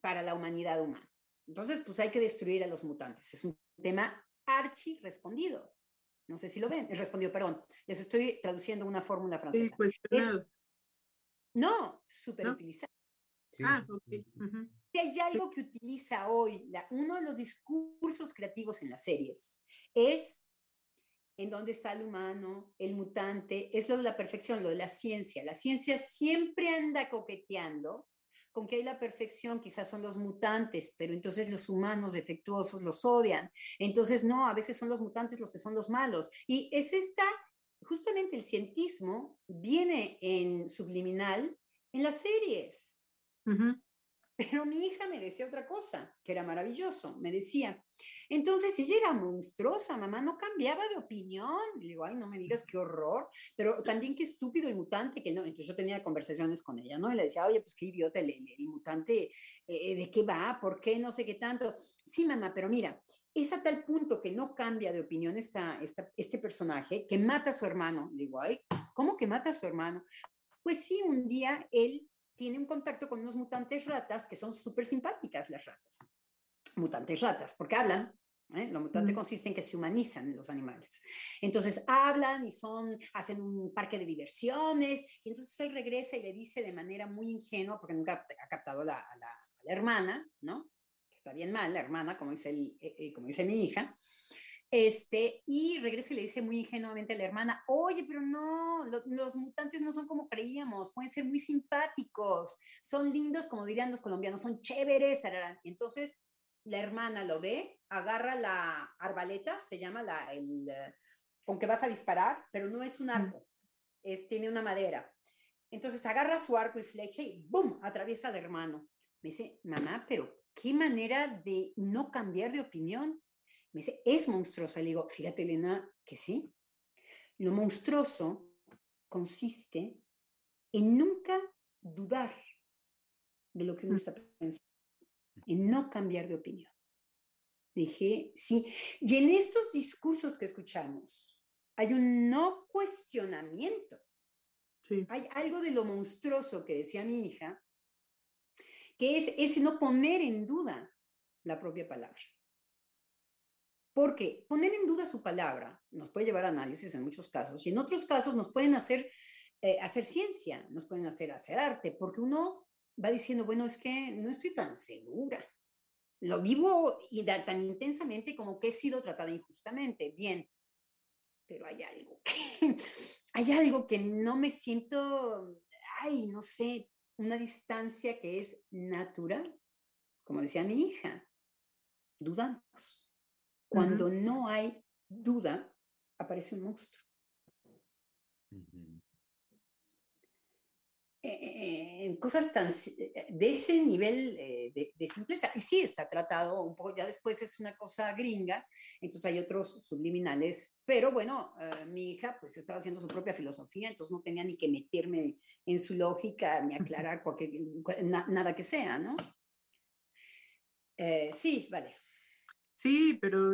para la humanidad humana. Entonces, pues hay que destruir a los mutantes. Es un tema archi respondido. No sé si lo ven. Respondido, perdón. Les estoy traduciendo una fórmula francesa. Sí, pues, no, superutilizado. Sí. Ah, ok. Uh-huh. Hay algo que utiliza hoy, uno de los discursos creativos en las series es en dónde está el humano, el mutante, es lo de la perfección, lo de la ciencia. La ciencia siempre anda coqueteando con que hay la perfección, quizás son los mutantes, pero entonces los humanos defectuosos los odian. Entonces, no, a veces son los mutantes los que son los malos. Y es justamente el cientismo viene en subliminal en las series. Uh-huh. Pero mi hija me decía otra cosa, que era maravilloso. Me decía, entonces ella era monstruosa, mamá, no cambiaba de opinión. Le digo, ay, no me digas, qué horror, pero también qué estúpido el mutante, que no. Entonces yo tenía conversaciones con ella, ¿no? Y le decía, oye, pues qué idiota el mutante, ¿de qué va? ¿Por qué? No sé qué tanto. Sí, mamá, pero mira, es a tal punto que no cambia de opinión este personaje que mata a su hermano. Le digo, ay, ¿cómo que mata a su hermano? Pues sí, un día él tiene un contacto con unos mutantes ratas que son súper simpáticas las ratas. Mutantes ratas, porque hablan. Los mutantes consiste en que se humanizan los animales. Entonces hablan y hacen un parque de diversiones. Y entonces él regresa y le dice de manera muy ingenua, porque nunca ha captado a la hermana, ¿no? Que está bien mal, la hermana, como dice mi hija. Y regresa y le dice muy ingenuamente a la hermana, oye, pero no, los mutantes no son como creíamos, pueden ser muy simpáticos, son lindos, como dirían los colombianos, son chéveres, tararán. Entonces la hermana lo ve, agarra la arbaleta, se llama con que vas a disparar, pero no es un arco, tiene una madera. Entonces agarra su arco y flecha y ¡bum! Atraviesa al hermano. Me dice, mamá, pero qué manera de no cambiar de opinión. Me dice, es monstruosa. Le digo, fíjate, Elena, que sí. Lo monstruoso consiste en nunca dudar de lo que uno está pensando, en no cambiar de opinión. Dije, sí. Y en estos discursos que escuchamos hay un no cuestionamiento. Sí. Hay algo de lo monstruoso que decía mi hija, que es ese no poner en duda la propia palabra. Porque poner en duda su palabra nos puede llevar a análisis en muchos casos, y en otros casos nos pueden hacer ciencia, nos pueden hacer arte, porque uno va diciendo, bueno, es que no estoy tan segura. Lo vivo y tan intensamente como que he sido tratada injustamente, bien, pero hay algo que, no me siento, no sé, una distancia que es natural, como decía mi hija, dudamos. Cuando no hay duda, aparece un monstruo. Cosas tan, de ese nivel de simpleza. Y sí está tratado un poco, ya después es una cosa gringa, entonces hay otros subliminales, pero bueno, mi hija pues estaba haciendo su propia filosofía, entonces no tenía ni que meterme en su lógica, ni aclarar nada que sea, ¿no? Sí, vale. Sí, pero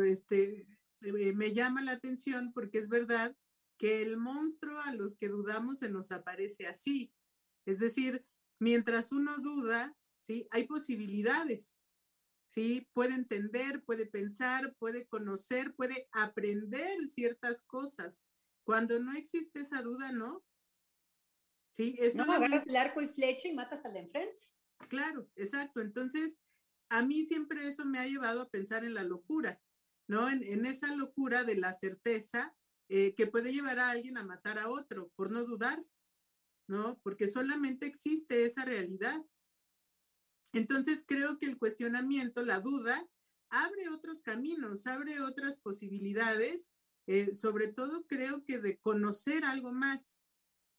me llama la atención porque es verdad que el monstruo a los que dudamos se nos aparece así. Es decir, mientras uno duda, ¿sí? Hay posibilidades, ¿sí? Puede entender, puede pensar, puede conocer, puede aprender ciertas cosas. Cuando no existe esa duda, ¿no? ¿Sí? No, agarras el arco y flecha y matas al de enfrente. Claro, exacto. Entonces, a mí siempre eso me ha llevado a pensar en la locura, ¿no? En esa locura de la certeza que puede llevar a alguien a matar a otro por no dudar, ¿no? Porque solamente existe esa realidad. Entonces creo que el cuestionamiento, la duda, abre otros caminos, abre otras posibilidades, sobre todo creo que de conocer algo más.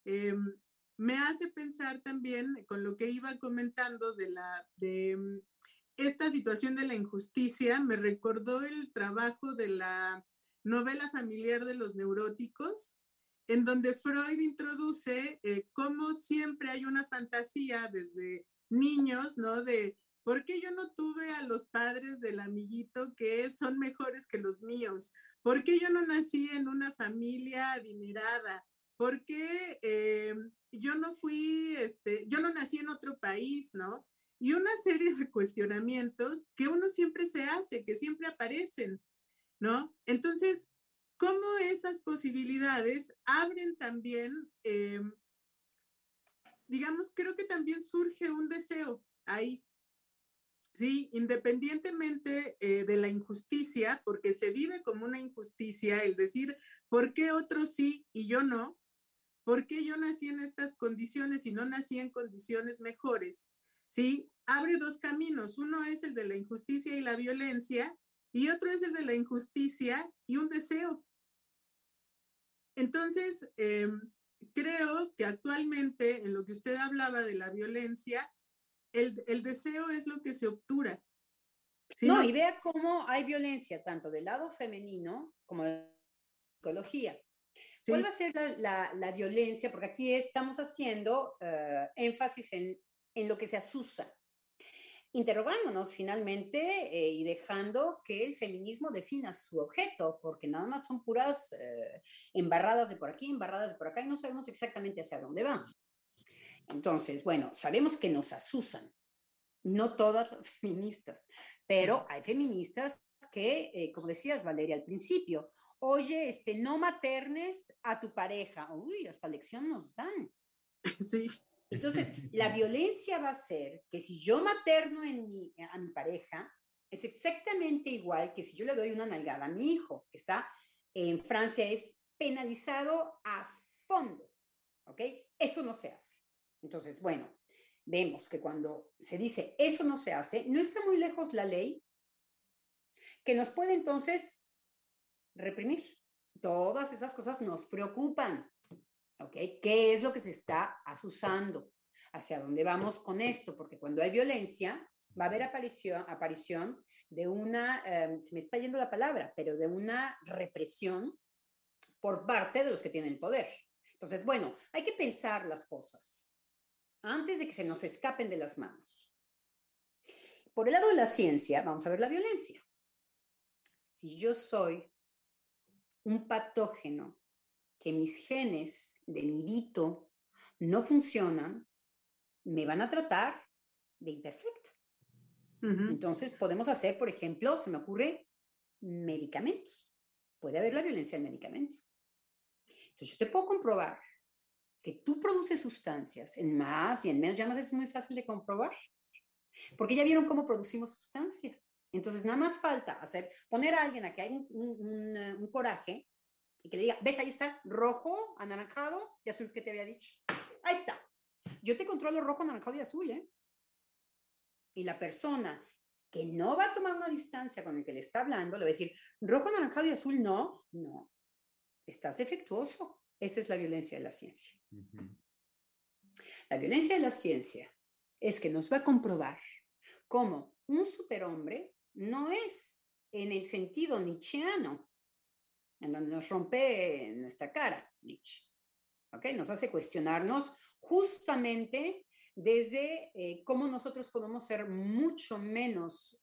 Me hace pensar también con lo que iba comentando de esta situación de la injusticia, me recordó el trabajo de la novela familiar de los neuróticos, en donde Freud introduce cómo siempre hay una fantasía desde niños, ¿no? De por qué yo no tuve a los padres del amiguito que son mejores que los míos, por qué yo no nací en una familia adinerada, por qué yo no fui, yo no nací en otro país, ¿no? Y una serie de cuestionamientos que uno siempre se hace, que siempre aparecen, ¿no? Entonces, cómo esas posibilidades abren también, digamos, creo que también surge un deseo ahí, ¿sí? Independientemente de la injusticia, porque se vive como una injusticia el decir, ¿por qué otros sí y yo no? ¿Por qué yo nací en estas condiciones y no nací en condiciones mejores? ¿Sí? Abre dos caminos, uno es el de la injusticia y la violencia, y otro es el de la injusticia y un deseo. Entonces, creo que actualmente, en lo que usted hablaba de la violencia, el deseo es lo que se obtura. ¿Sí? No, y vea cómo hay violencia, tanto del lado femenino como de la psicología. Sí. ¿Cuál va a ser la violencia? Porque aquí estamos haciendo énfasis en lo que se asusa, interrogándonos finalmente y dejando que el feminismo defina su objeto, porque nada más son puras embarradas de por aquí, embarradas de por acá, y no sabemos exactamente hacia dónde van. Entonces, bueno, sabemos que nos asusan, no todas las feministas, pero hay feministas que, como decías, Valeria, al principio, oye, no maternes a tu pareja. Uy, hasta lección nos dan. Sí. Entonces, la violencia va a ser que si yo materno a mi pareja, es exactamente igual que si yo le doy una nalgada a mi hijo, que está en Francia, es penalizado a fondo, ¿ok? Eso no se hace. Entonces, bueno, vemos que cuando se dice eso no se hace, no está muy lejos la ley que nos puede entonces reprimir. Todas esas cosas nos preocupan. Okay. ¿Qué es lo que se está asusando? ¿Hacia dónde vamos con esto? Porque cuando hay violencia, va a haber aparición de una, se me está yendo la palabra, pero de una represión por parte de los que tienen el poder. Entonces, bueno, hay que pensar las cosas antes de que se nos escapen de las manos. Por el lado de la ciencia, vamos a ver la violencia. si yo soy un patógeno, que mis genes de nidito no funcionan, me van a tratar de imperfecta. Uh-huh. Entonces podemos hacer, por ejemplo, se me ocurre, medicamentos. Puede haber la violencia en medicamentos. Entonces yo te puedo comprobar que tú produces sustancias en más y en menos. Ya más es muy fácil de comprobar, porque ya vieron cómo producimos sustancias. Entonces nada más falta hacer, poner a alguien a que haya un coraje y que le diga, ves, ahí está, rojo, anaranjado y azul que te había dicho. Ahí está. Yo te controlo rojo, anaranjado y azul, ¿eh? Y la persona que no va a tomar una distancia con el que le está hablando, le va a decir, rojo, anaranjado y azul, no, no. Estás defectuoso. Esa es la violencia de la ciencia. Uh-huh. La violencia de la ciencia es que nos va a comprobar cómo un superhombre no es en el sentido nietzscheano, en donde nos rompe nuestra cara, Nietzsche. ¿Ok? Nos hace cuestionarnos justamente desde cómo nosotros podemos ser mucho menos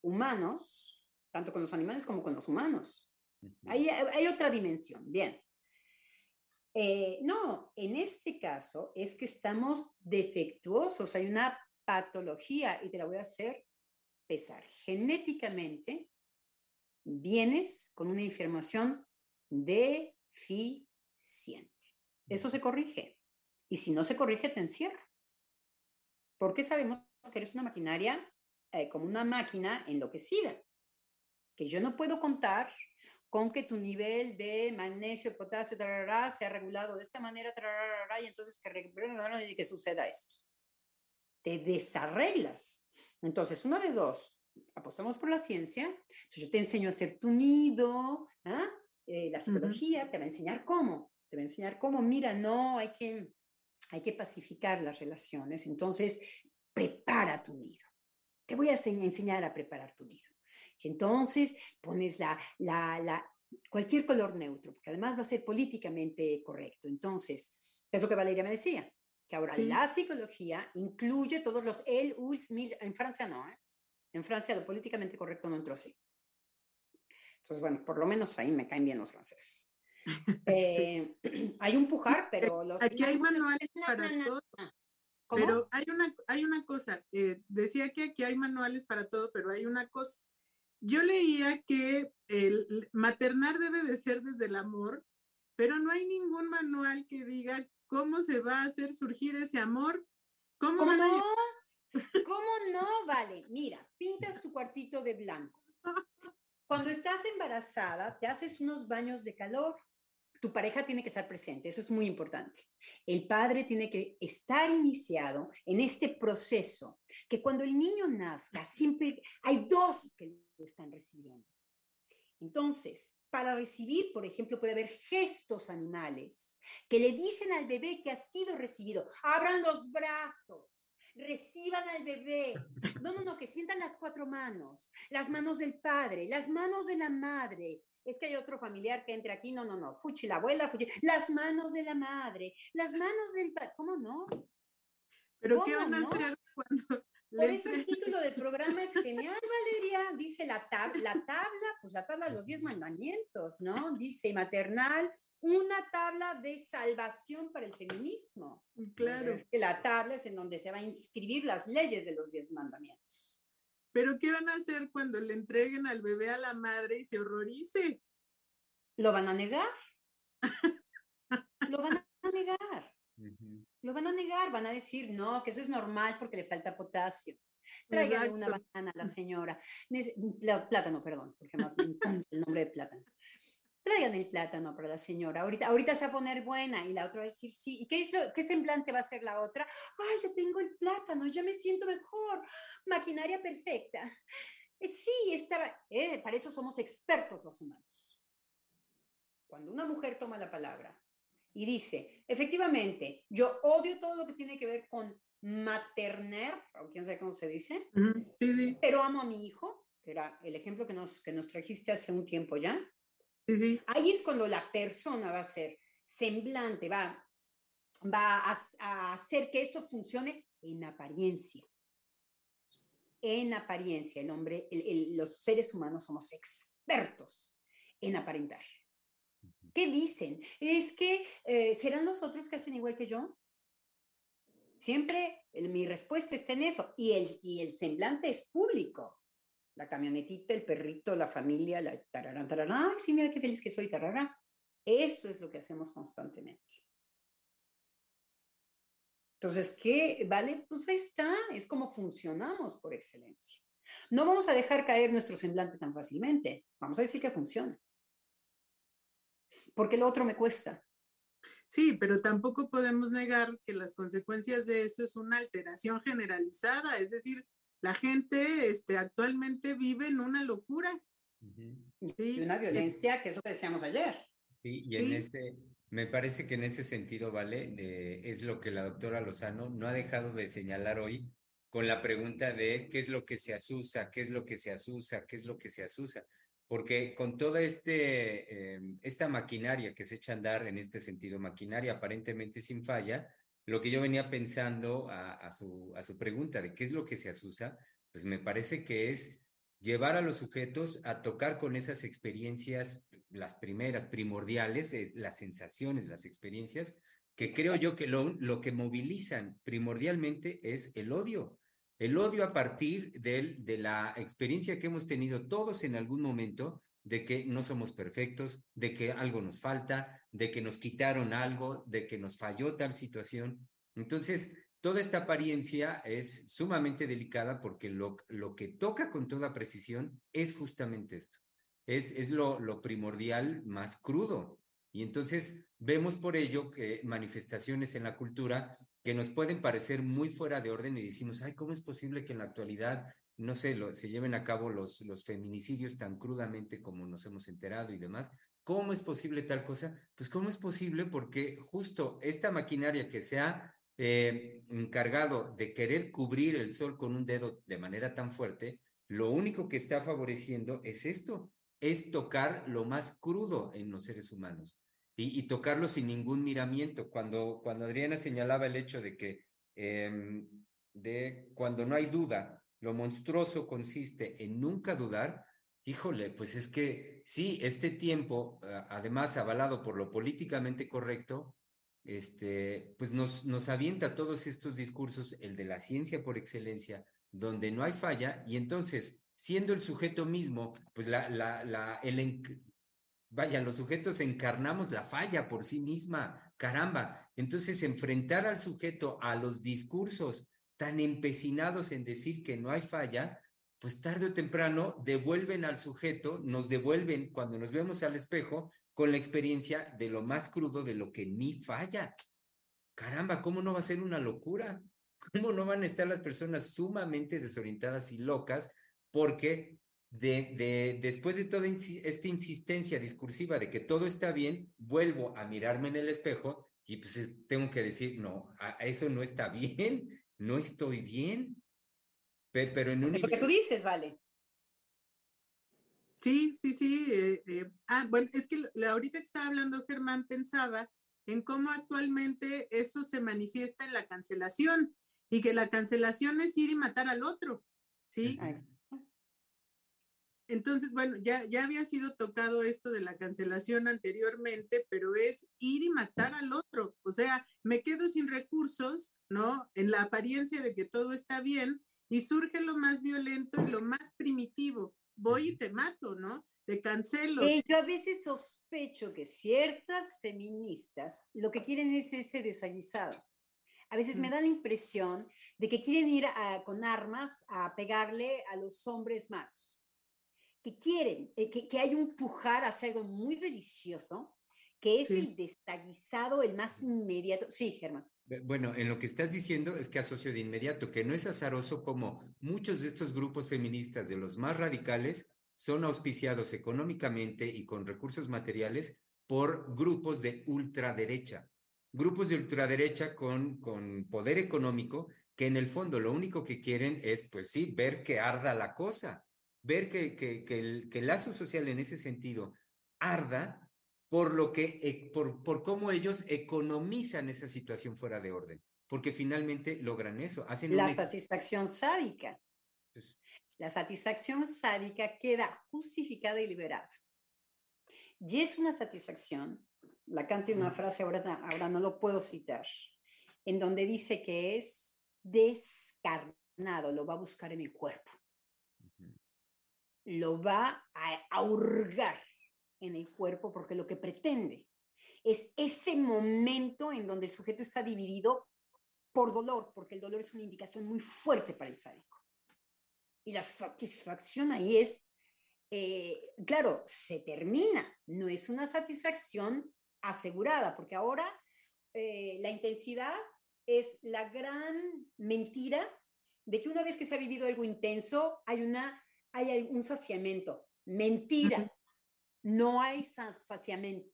humanos, tanto con los animales como con los humanos. Hay otra dimensión, bien. No, en este caso es que estamos defectuosos, hay una patología y te la voy a hacer pesar. Genéticamente vienes con una información deficiente. Eso se corrige. Y si no se corrige, te encierra. Porque sabemos que eres una maquinaria, como una máquina enloquecida. Que yo no puedo contar con que tu nivel de magnesio, potasio, tararara, sea regulado de esta manera, tararara, y entonces que suceda esto. Te desarreglas. Entonces, una de dos. Apostamos por la ciencia. Entonces, yo te enseño a hacer tu nido. ¿Ah? La psicología te va a enseñar cómo. Te va a enseñar cómo, mira, no, hay que pacificar las relaciones. Entonces, prepara tu nido. Te voy a enseñar a preparar tu nido. Y entonces pones cualquier color neutro, porque además va a ser políticamente correcto. Entonces, es lo que Valeria me decía, que ahora la psicología incluye todos los el, ulz, mil. En Francia no, ¿eh? En Francia lo políticamente correcto no entró así. Entonces, bueno, por lo menos ahí me caen bien los franceses. Sí. Hay un pujar, pero los... Aquí hay manuales para todo. ¿Cómo? Pero hay una cosa, decía que aquí hay manuales para todo, pero hay una cosa. Yo leía que el maternar debe de ser desde el amor, pero no hay ningún manual que diga cómo se va a hacer surgir ese amor. ¿Cómo no? ¿Cómo no? Vale, mira, pintas tu cuartito de blanco. Cuando estás embarazada, te haces unos baños de calor. Tu pareja tiene que estar presente, eso es muy importante. El padre tiene que estar iniciado en este proceso, que cuando el niño nazca, siempre hay dos que lo están recibiendo. Entonces, para recibir, por ejemplo, puede haber gestos animales que le dicen al bebé que ha sido recibido. Abran los brazos. Reciban al bebé, no, que sientan las cuatro manos, las manos del padre, las manos de la madre, es que hay otro familiar que entre aquí, no, fuchi la abuela, fuchi, las manos de la madre, las manos del padre, ¿cómo no? ¿Pero qué van a hacer cuando? Por eso el título del programa es genial, Valeria, dice la tabla de los 10 mandamientos, ¿no? Dice maternal, una tabla de salvación para el feminismo. Claro. Es que la tabla es en donde se va a inscribir las leyes de los 10 mandamientos. ¿Pero qué van a hacer cuando le entreguen al bebé a la madre y se horrorice? ¿Lo van a negar? Lo van a negar. Uh-huh. Lo van a negar, van a decir, no, que eso es normal porque le falta potasio. Tráigale una banana a la señora. Plátano, perdón, porque más me encanta el nombre de plátano. Traigan el plátano para la señora, ahorita se va a poner buena, y la otra va a decir sí, ¿y qué semblante va a ser la otra? Ay, ya tengo el plátano, ya me siento mejor, maquinaria perfecta. Sí, para eso somos expertos los humanos. Cuando una mujer toma la palabra y dice, efectivamente, yo odio todo lo que tiene que ver con maternar, o quién sabe cómo se dice, sí. Pero amo a mi hijo, que era el ejemplo que nos trajiste hace un tiempo ya. Sí. Ahí es cuando la persona va a ser semblante, va a hacer que eso funcione en apariencia. en apariencia. El hombre, los seres humanos somos expertos en aparentar. ¿Qué dicen? Es que ¿serán los otros que hacen igual que yo? Siempre mi respuesta está en eso. Y el semblante es público. La camionetita, el perrito, la familia, la tararán, tararán. Ay, sí, mira qué feliz que soy, tararán. Eso es lo que hacemos constantemente. Entonces, ¿qué? Vale, pues ahí está. Es como funcionamos por excelencia. No vamos a dejar caer nuestro semblante tan fácilmente. Vamos a decir que funciona. Porque lo otro me cuesta. Sí, pero tampoco podemos negar que las consecuencias de eso es una alteración generalizada. Es decir, la gente actualmente vive en una locura. Uh-huh. ¿Sí? Y una violencia, que es lo que decíamos ayer. Sí, y en ese, me parece que en ese sentido, Vale, es lo que la doctora Lozano no ha dejado de señalar hoy con la pregunta de qué es lo que se asusa, qué es lo que se asusa, qué es lo que se asusa. Porque con toda esta maquinaria que se echa a andar en este sentido, maquinaria aparentemente sin falla, lo que yo venía pensando a su pregunta de qué es lo que se asusa, pues me parece que es llevar a los sujetos a tocar con esas experiencias, las primeras, primordiales, las sensaciones, las experiencias, que creo yo que lo que movilizan primordialmente es el odio. El odio a partir de la experiencia que hemos tenido todos en algún momento de que no somos perfectos, de que algo nos falta, de que nos quitaron algo, de que nos falló tal situación. Entonces, toda esta apariencia es sumamente delicada porque lo que toca con toda precisión es justamente esto. Es lo primordial más crudo. Y entonces vemos por ello que manifestaciones en la cultura que nos pueden parecer muy fuera de orden y decimos, ay, ¿cómo es posible que en la actualidad, no sé, se lleven a cabo los feminicidios tan crudamente como nos hemos enterado y demás? ¿Cómo es posible tal cosa? Pues, ¿cómo es posible? Porque justo esta maquinaria que se ha encargado de querer cubrir el sol con un dedo de manera tan fuerte, lo único que está favoreciendo es esto, es tocar lo más crudo en los seres humanos. Y tocarlo sin ningún miramiento. Cuando Adriana señalaba el hecho de que cuando no hay duda, lo monstruoso consiste en nunca dudar, híjole, pues es que sí, este tiempo, además avalado por lo políticamente correcto, pues nos avienta todos estos discursos, el de la ciencia por excelencia, donde no hay falla, y entonces, siendo el sujeto mismo, pues los sujetos encarnamos la falla por sí misma, caramba. Entonces, enfrentar al sujeto a los discursos tan empecinados en decir que no hay falla, pues tarde o temprano devuelven al sujeto, nos devuelven cuando nos vemos al espejo con la experiencia de lo más crudo, de lo que ni falla. Caramba, ¿cómo no va a ser una locura? ¿Cómo no van a estar las personas sumamente desorientadas y locas? Porque después de toda esta insistencia discursiva de que todo está bien, vuelvo a mirarme en el espejo y pues tengo que decir, no, eso no está bien, no estoy bien. Pero en un nivel... Lo que tú dices, Vale. Sí. Bueno, es que ahorita que estaba hablando Germán, pensaba en cómo actualmente eso se manifiesta en la cancelación y que la cancelación es ir y matar al otro, ¿sí? Ay. Entonces, bueno, ya había sido tocado esto de la cancelación anteriormente, pero es ir y matar al otro. O sea, me quedo sin recursos, ¿no? En la apariencia de que todo está bien y surge lo más violento y lo más primitivo. Voy y te mato, ¿no? Te cancelo. Yo a veces sospecho que ciertas feministas lo que quieren es ese desaguisado. A veces me da la impresión de que quieren ir con armas a pegarle a los hombres malos. Que quieren, que hay un pujar hacia algo muy delicioso, que es el desaguisado, el más inmediato. Sí, Germán. Bueno, en lo que estás diciendo es que asocio de inmediato, que no es azaroso como muchos de estos grupos feministas de los más radicales son auspiciados económicamente y con recursos materiales por grupos de ultraderecha. Grupos de ultraderecha con poder económico que en el fondo lo único que quieren es, pues sí, ver que arda la cosa. Ver que el lazo social en ese sentido arda por cómo ellos economizan esa situación fuera de orden, porque finalmente logran eso. Hacen la satisfacción sádica. La satisfacción sádica queda justificada y liberada. Y es una satisfacción, Lacan tiene una frase, ahora no lo puedo citar, en donde dice que es descarnado, lo va a buscar en el cuerpo. Lo va a hurgar en el cuerpo porque lo que pretende es ese momento en donde el sujeto está dividido por dolor, porque el dolor es una indicación muy fuerte para el sádico. Y la satisfacción ahí es, claro, se termina, no es una satisfacción asegurada, porque ahora la intensidad es la gran mentira de que una vez que se ha vivido algo intenso hay algún saciamiento. Mentira. No hay saciamiento.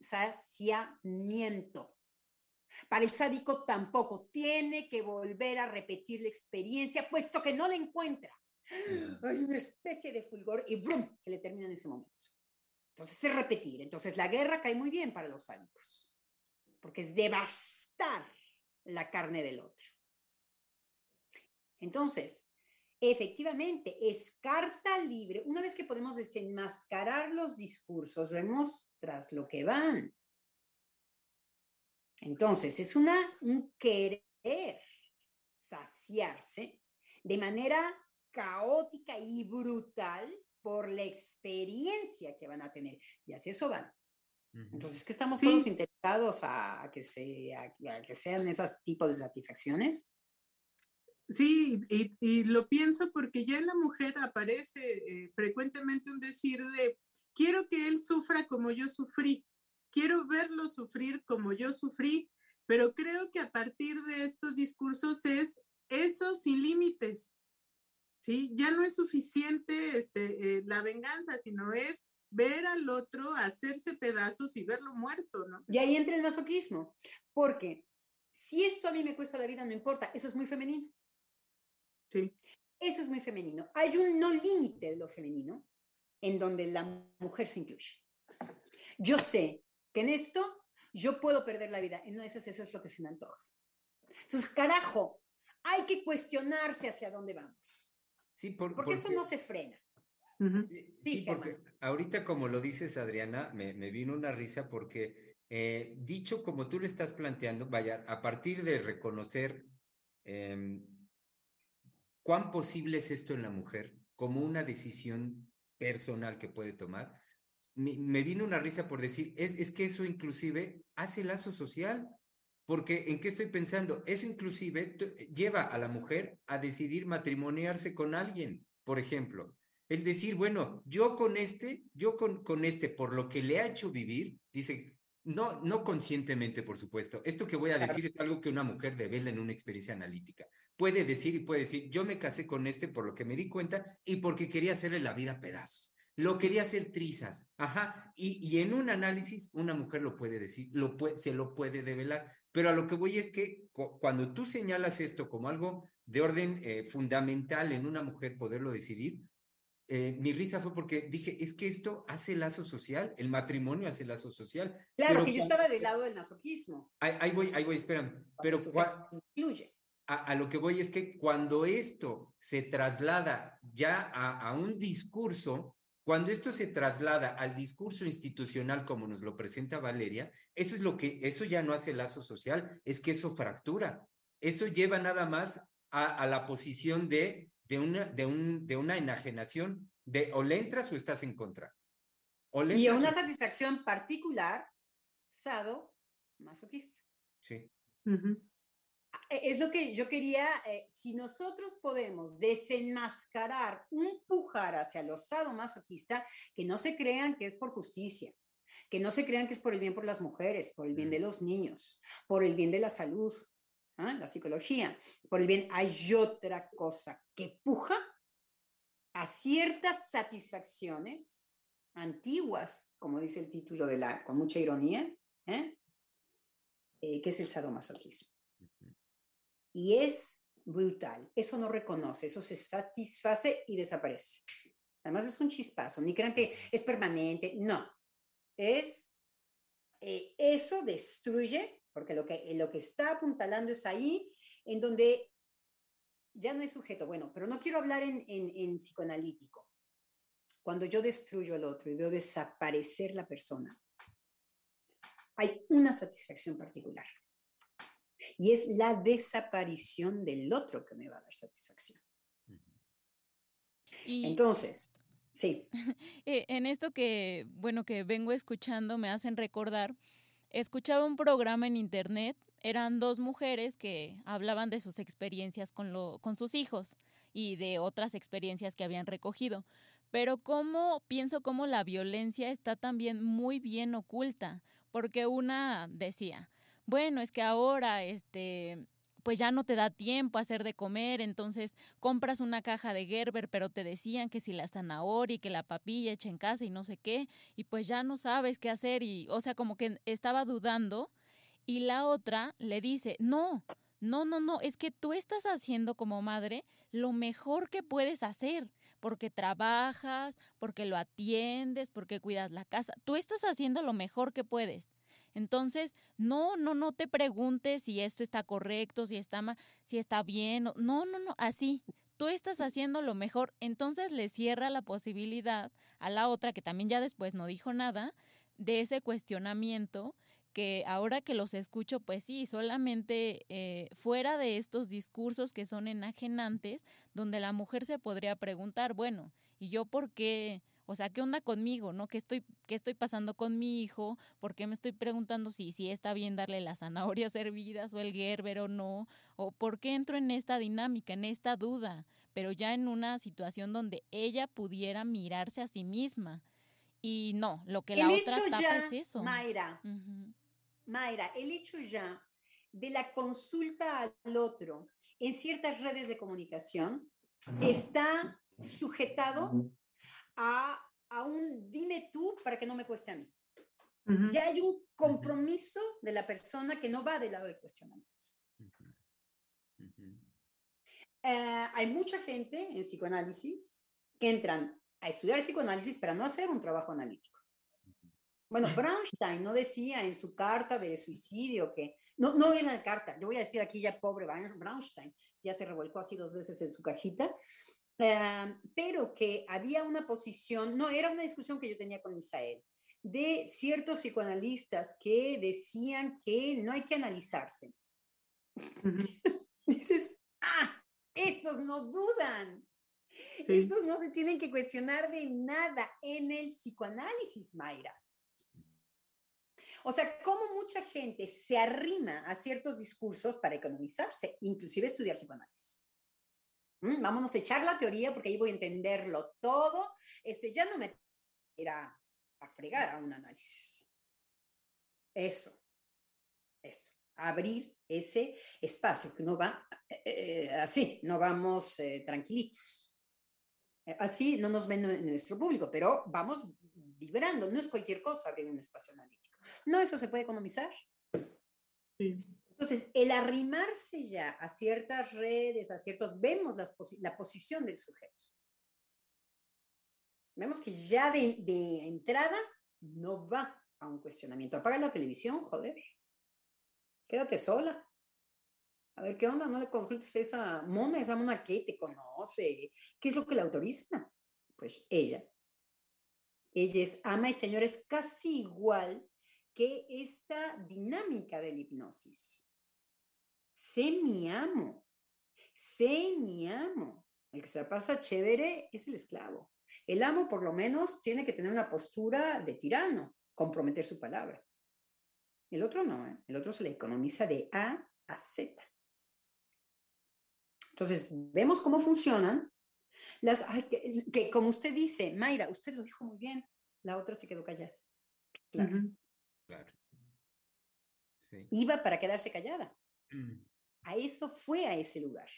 Para el sádico tampoco. Tiene que volver a repetir la experiencia, puesto que no la encuentra. Hay una especie de fulgor y ¡brum! Se le termina en ese momento. Entonces es repetir. Entonces la guerra cae muy bien para los sádicos, porque es devastar la carne del otro. Entonces, efectivamente, es carta libre. Una vez que podemos desenmascarar los discursos, vemos tras lo que van. Entonces, es un querer saciarse de manera caótica y brutal por la experiencia que van a tener. Y hacia eso van. Entonces, ¿qué estamos todos interesados a que sean esos tipos de satisfacciones? Sí, y lo pienso porque ya en la mujer aparece frecuentemente un decir de quiero que él sufra como yo sufrí, quiero verlo sufrir como yo sufrí, pero creo que a partir de estos discursos es eso sin límites, ¿sí? Ya no es suficiente la venganza, sino es ver al otro hacerse pedazos y verlo muerto, ¿no? Y ahí entra el masoquismo, porque si esto a mí me cuesta la vida, no importa, eso es muy femenino. Sí. Eso es muy femenino. Hay un no límite de lo femenino en donde la mujer se incluye. Yo sé que en esto yo puedo perder la vida. En una de esas, eso es lo que se me antoja. Entonces, carajo, hay que cuestionarse hacia dónde vamos. Sí, porque eso no se frena. Uh-huh. Sí, porque ahorita, como lo dices, Adriana, me vino una risa porque dicho como tú lo estás planteando, vaya, a partir de reconocer ¿cuán posible es esto en la mujer como una decisión personal que puede tomar? Me vino una risa por decir, es que eso inclusive hace lazo social, porque ¿en qué estoy pensando? Eso inclusive lleva a la mujer a decidir matrimoniarse con alguien, por ejemplo. El decir, bueno, yo con este, por lo que le ha hecho vivir, dice, no conscientemente, por supuesto. Esto que voy a decir es algo que una mujer devela en una experiencia analítica. Puede decir, yo me casé con este por lo que me di cuenta y porque quería hacerle la vida a pedazos. Lo quería hacer trizas. Ajá. Y en un análisis, una mujer lo puede decir, se lo puede develar. Pero a lo que voy es que cuando tú señalas esto como algo de orden fundamental en una mujer poderlo decidir, mi risa fue porque dije, es que esto hace lazo social, el matrimonio hace lazo social. Claro, pero que yo estaba del lado del masoquismo. Ahí voy, espérame. Pero incluye. A lo que voy es que cuando esto se traslada ya a un discurso, cuando esto se traslada al discurso institucional como nos lo presenta Valeria, eso ya no hace lazo social, es que eso fractura. Eso lleva nada más a la posición de una enajenación, de o le entras o estás en contra. Y a una satisfacción particular, sado, masoquista. Sí. Uh-huh. Es lo que yo quería, si nosotros podemos desenmascarar, empujar hacia lo sado masoquista, que no se crean que es por justicia, que no se crean que es por el bien por las mujeres, por el bien de los niños, por el bien de la salud, la psicología, por el bien, hay otra cosa que puja a ciertas satisfacciones antiguas, como dice el título con mucha ironía, que es el sadomasoquismo. Y es brutal, eso no reconoce, eso se satisface y desaparece. Además es un chispazo, ni crean que es permanente, no. Eso destruye. Porque lo que está apuntalando es ahí en donde ya no es sujeto, bueno, pero no quiero hablar en psicoanalítico. Cuando yo destruyo al otro y veo desaparecer la persona, hay una satisfacción particular. Y es la desaparición del otro que me va a dar satisfacción. Y entonces, sí. En esto que, bueno, que vengo escuchando, me hacen recordar, escuchaba un programa en internet, eran dos mujeres que hablaban de sus experiencias con sus hijos y de otras experiencias que habían recogido. Pero pienso cómo la violencia está también muy bien oculta, porque una decía, bueno, es que ahora pues ya no te da tiempo a hacer de comer, entonces compras una caja de Gerber, pero te decían que si la zanahoria y que la papilla hecha en casa y no sé qué, y pues ya no sabes qué hacer, y o sea, como que estaba dudando, y la otra le dice, no, es que tú estás haciendo como madre lo mejor que puedes hacer, porque trabajas, porque lo atiendes, porque cuidas la casa, tú estás haciendo lo mejor que puedes. Entonces, no te preguntes si esto está correcto, si está mal, si está bien, no, así, tú estás haciendo lo mejor. Entonces le cierra la posibilidad a la otra, que también ya después no dijo nada, de ese cuestionamiento, que ahora que los escucho, pues sí, solamente fuera de estos discursos que son enajenantes, donde la mujer se podría preguntar, bueno, ¿y yo por qué? O sea, ¿qué onda conmigo, no? ¿Qué estoy pasando con mi hijo? ¿Por qué me estoy preguntando si está bien darle las zanahorias hervidas o el Gerber o no? ¿O por qué entro en esta dinámica, en esta duda? Pero ya en una situación donde ella pudiera mirarse a sí misma. Y no, lo que la otra tapa es eso. Mayra, uh-huh. Mayra, el hecho ya de la consulta al otro en ciertas redes de comunicación está sujetado a un dime tú para que no me cueste a mí. Uh-huh. Ya hay un compromiso de la persona que no va del lado del cuestionamiento. Uh-huh. Uh-huh. Hay mucha gente en psicoanálisis que entran a estudiar psicoanálisis para no hacer un trabajo analítico. Bueno, Braunstein no decía en su carta de suicidio que... No en la carta, yo voy a decir aquí ya pobre Braunstein, ya se revolcó así 2 veces en su cajita, pero que había una posición, no, era una discusión que yo tenía con Israel, de ciertos psicoanalistas que decían que no hay que analizarse. Dices, estos no dudan. Sí. Estos no se tienen que cuestionar de nada en el psicoanálisis, Mayra. O sea, cómo mucha gente se arrima a ciertos discursos para economizarse, inclusive estudiar psicoanálisis. Vámonos a echar la teoría porque ahí voy a entenderlo todo. Ya no me irá a fregar a un análisis. Eso. Abrir ese espacio que no va así, no vamos tranquilitos. Así no nos ven nuestro público, pero vamos vibrando. No es cualquier cosa abrir un espacio analítico. No, eso se puede economizar. Sí. Entonces, el arrimarse ya a ciertas redes, a ciertos... Vemos la posición del sujeto. Vemos que ya de entrada no va a un cuestionamiento. Apaga la televisión, joder. Quédate sola. A ver, ¿qué onda? No le consultes a esa mona que te conoce. ¿Qué es lo que la autoriza? Pues ella. Ella es ama y señora, es casi igual que esta dinámica de la hipnosis. Sé mi amo. El que se la pasa chévere es el esclavo. El amo, por lo menos, tiene que tener una postura de tirano, comprometer su palabra. El otro no, ¿eh? El otro se le economiza de A a Z. Entonces, vemos cómo funcionan las... que como usted dice, Mayra, usted lo dijo muy bien, la otra se quedó callada. Claro. Uh-huh. Claro. Sí. Iba para quedarse callada. Uh-huh. A eso fue a ese lugar.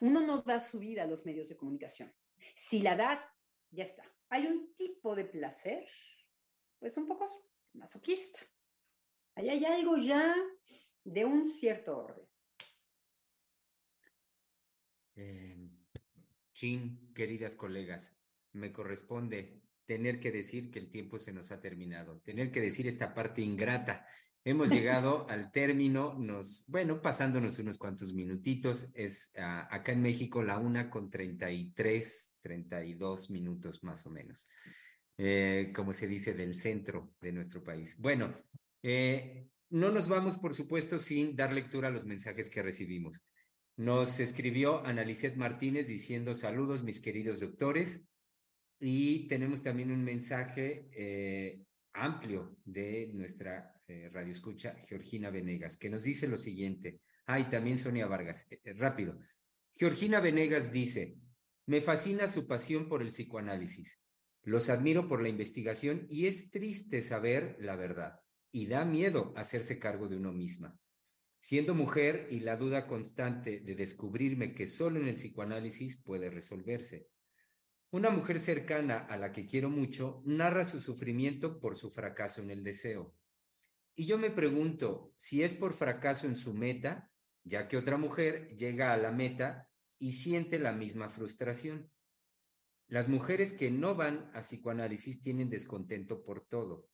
Uno no da su vida a los medios de comunicación. Si la das, ya está. Hay un tipo de placer, pues un poco masoquista. Allá hay algo ya de un cierto orden. Queridas colegas, me corresponde tener que decir que el tiempo se nos ha terminado, tener que decir esta parte ingrata Hemos llegado al término, pasándonos unos cuantos minutitos. Es acá en México 1:32 minutos más o menos, como se dice, del centro de nuestro país. Bueno, no nos vamos, por supuesto, sin dar lectura a los mensajes que recibimos. Nos escribió Ana Lizette Martínez diciendo: saludos, mis queridos doctores. Y tenemos también un mensaje amplio de nuestra radioescucha Georgina Venegas, que nos dice lo siguiente. Ah, y también Sonia Vargas. Rápido. Georgina Venegas dice: me fascina su pasión por el psicoanálisis. Los admiro por la investigación y es triste saber la verdad. Y da miedo hacerse cargo de uno misma. Siendo mujer y la duda constante de descubrirme que solo en el psicoanálisis puede resolverse. Una mujer cercana a la que quiero mucho narra su sufrimiento por su fracaso en el deseo. Y yo me pregunto si es por fracaso en su meta, ya que otra mujer llega a la meta y siente la misma frustración. Las mujeres que no van a psicoanálisis tienen descontento por todo.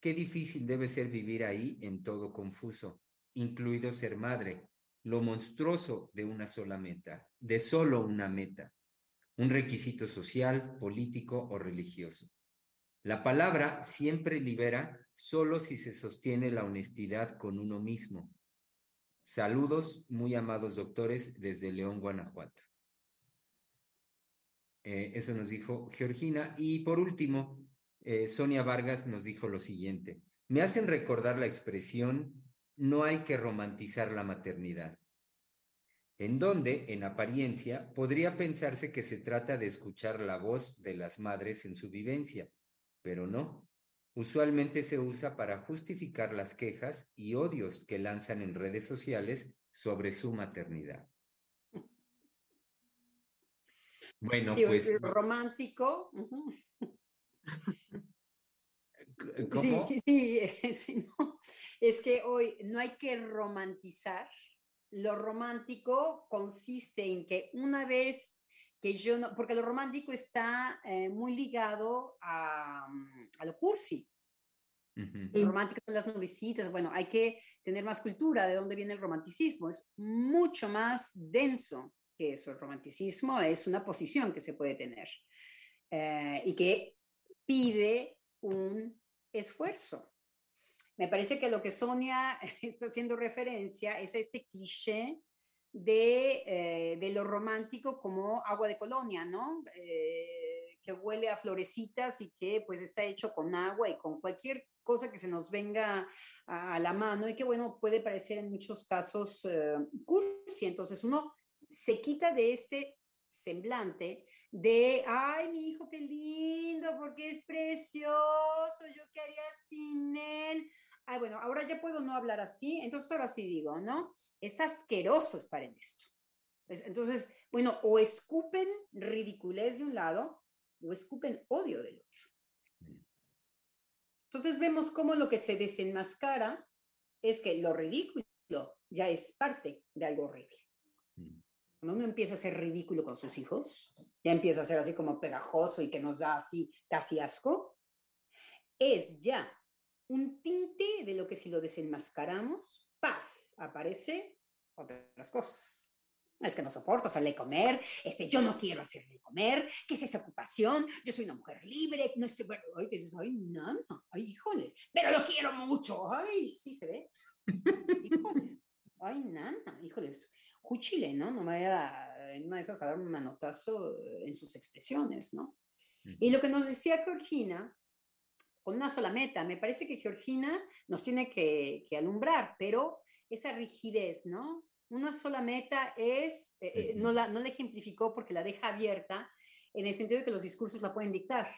Qué difícil debe ser vivir ahí en todo confuso, incluido ser madre, lo monstruoso de una sola meta, de solo una meta. Un requisito social, político o religioso. La palabra siempre libera solo si se sostiene la honestidad con uno mismo. Saludos, muy amados doctores, desde León, Guanajuato. Eso nos dijo Georgina. Y por último, Sonia Vargas nos dijo lo siguiente. Me hacen recordar la expresión, no hay que romantizar la maternidad. En donde, en apariencia, podría pensarse que se trata de escuchar la voz de las madres en su vivencia, pero no. Usualmente se usa para justificar las quejas y odios que lanzan en redes sociales sobre su maternidad. Bueno, pues... ¿Romántico? ¿Cómo? Sí, no. Es que hoy no hay que romantizar. Lo romántico consiste en que una vez que yo no... Porque lo romántico está muy ligado a lo cursi. Uh-huh. Lo romántico son las novecitas. Bueno, hay que tener más cultura de dónde viene el romanticismo. Es mucho más denso que eso. El romanticismo es una posición que se puede tener y que pide un esfuerzo. Me parece que lo que Sonia está haciendo referencia es a este cliché de lo romántico como agua de colonia, ¿no? Que huele a florecitas y que pues está hecho con agua y con cualquier cosa que se nos venga a la mano y que bueno, puede parecer en muchos casos cursi. Entonces uno se quita de este semblante de, ay, mi hijo, qué lindo, porque es precioso, yo qué haría sin él. Ay, bueno, ahora ya puedo no hablar así, entonces ahora sí digo, ¿no? Es asqueroso estar en esto. Entonces, bueno, o escupen ridiculez de un lado, o escupen odio del otro. Entonces vemos cómo lo que se desenmascara es que lo ridículo ya es parte de algo horrible. Cuando uno empieza a ser ridículo con sus hijos, ya empieza a ser así como pegajoso y que nos da así casi asco, es ya un tinte de lo que si lo desenmascaramos, ¡paf!, aparece otras cosas. Es que no soporto hacerle comer, yo no quiero hacerle comer, ¿qué es esa ocupación? Yo soy una mujer libre, no estoy... Ay, ¿qué es eso? Ay, nana, ay, híjoles, pero lo quiero mucho, ay, sí se ve. Híjoles, ay, nana, híjoles. Cuchile, ¿no? No me vaya en una de esas a dar un manotazo en sus expresiones, ¿no? Uh-huh. Y lo que nos decía Georgina, con una sola meta, me parece que Georgina nos tiene que alumbrar, pero esa rigidez, ¿no? Una sola meta es, uh-huh. no la ejemplificó porque la deja abierta en el sentido de que los discursos la pueden dictar,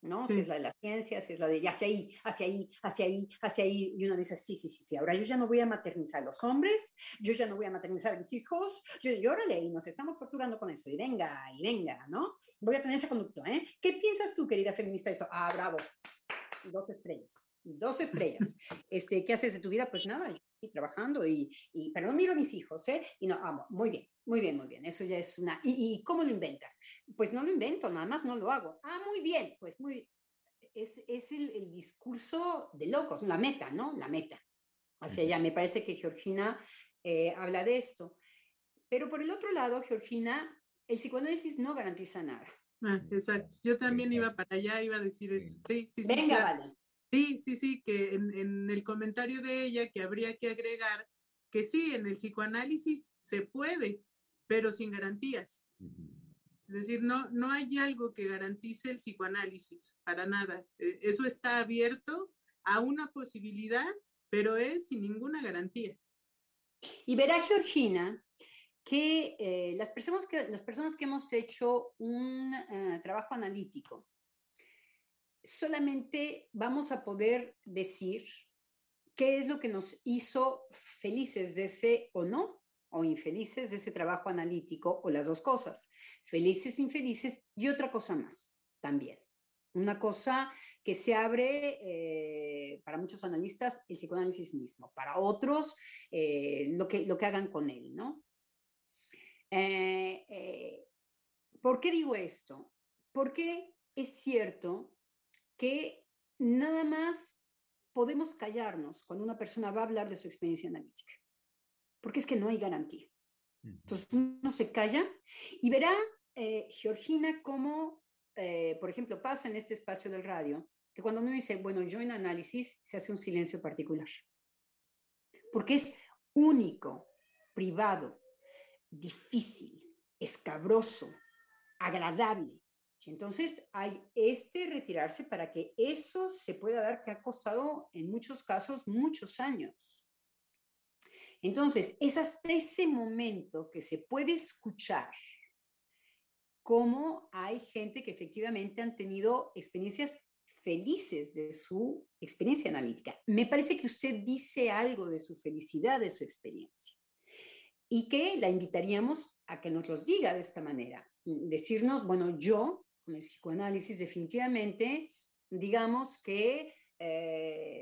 ¿no? Uh-huh. Si es la de la ciencia, si es la de hacia ahí, hacia ahí, hacia ahí, hacia ahí, y uno dice, sí, ahora yo ya no voy a maternizar a los hombres, yo ya no voy a maternizar a mis hijos, yo órale, y nos estamos torturando con eso, y venga, ¿no? Voy a tener ese conducto, ¿eh? ¿Qué piensas tú, querida feminista, de esto? Ah, bravo, 2 estrellas. ¿Qué haces de tu vida? Pues nada, yo estoy trabajando, pero no miro a mis hijos, ¿eh? Y no, amo, muy bien, eso ya es una... ¿Y cómo lo inventas? Pues no lo invento, nada más no lo hago. Ah, muy bien, pues muy... Es el discurso de locos, la meta, ¿no? La meta. hacia allá. Me parece que Georgina habla de esto. Pero por el otro lado, Georgina, el psicoanálisis no garantiza nada. Ah, exacto. Yo también iba para allá, iba a decir eso. Sí. Venga, claro. Vale. Sí, que en el comentario de ella que habría que agregar que sí, en el psicoanálisis se puede, pero sin garantías. Es decir, no hay algo que garantice el psicoanálisis, para nada. Eso está abierto a una posibilidad, pero es sin ninguna garantía. Y verá, Georgina, que las personas que hemos hecho un trabajo analítico, solamente vamos a poder decir qué es lo que nos hizo felices de ese o no, o infelices de ese trabajo analítico, o las dos cosas, felices, infelices, y otra cosa más también. Una cosa que se abre para muchos analistas, el psicoanálisis mismo, para otros lo que hagan con él, ¿no? ¿Por qué digo esto? Porque es cierto que nada más podemos callarnos cuando una persona va a hablar de su experiencia analítica, porque es que no hay garantía. Entonces uno se calla y verá, Georgina, cómo, por ejemplo, pasa en este espacio del radio, que cuando uno dice, bueno, yo en análisis, se hace un silencio particular, porque es único, privado, difícil, escabroso, agradable. Y entonces hay retirarse para que eso se pueda dar, que ha costado en muchos casos muchos años. Entonces, es hasta ese momento que se puede escuchar cómo hay gente que efectivamente han tenido experiencias felices de su experiencia analítica. Me parece que usted dice algo de su felicidad, de su experiencia, y que la invitaríamos a que nos los diga de esta manera. Decirnos, bueno, yo, con el psicoanálisis definitivamente, digamos que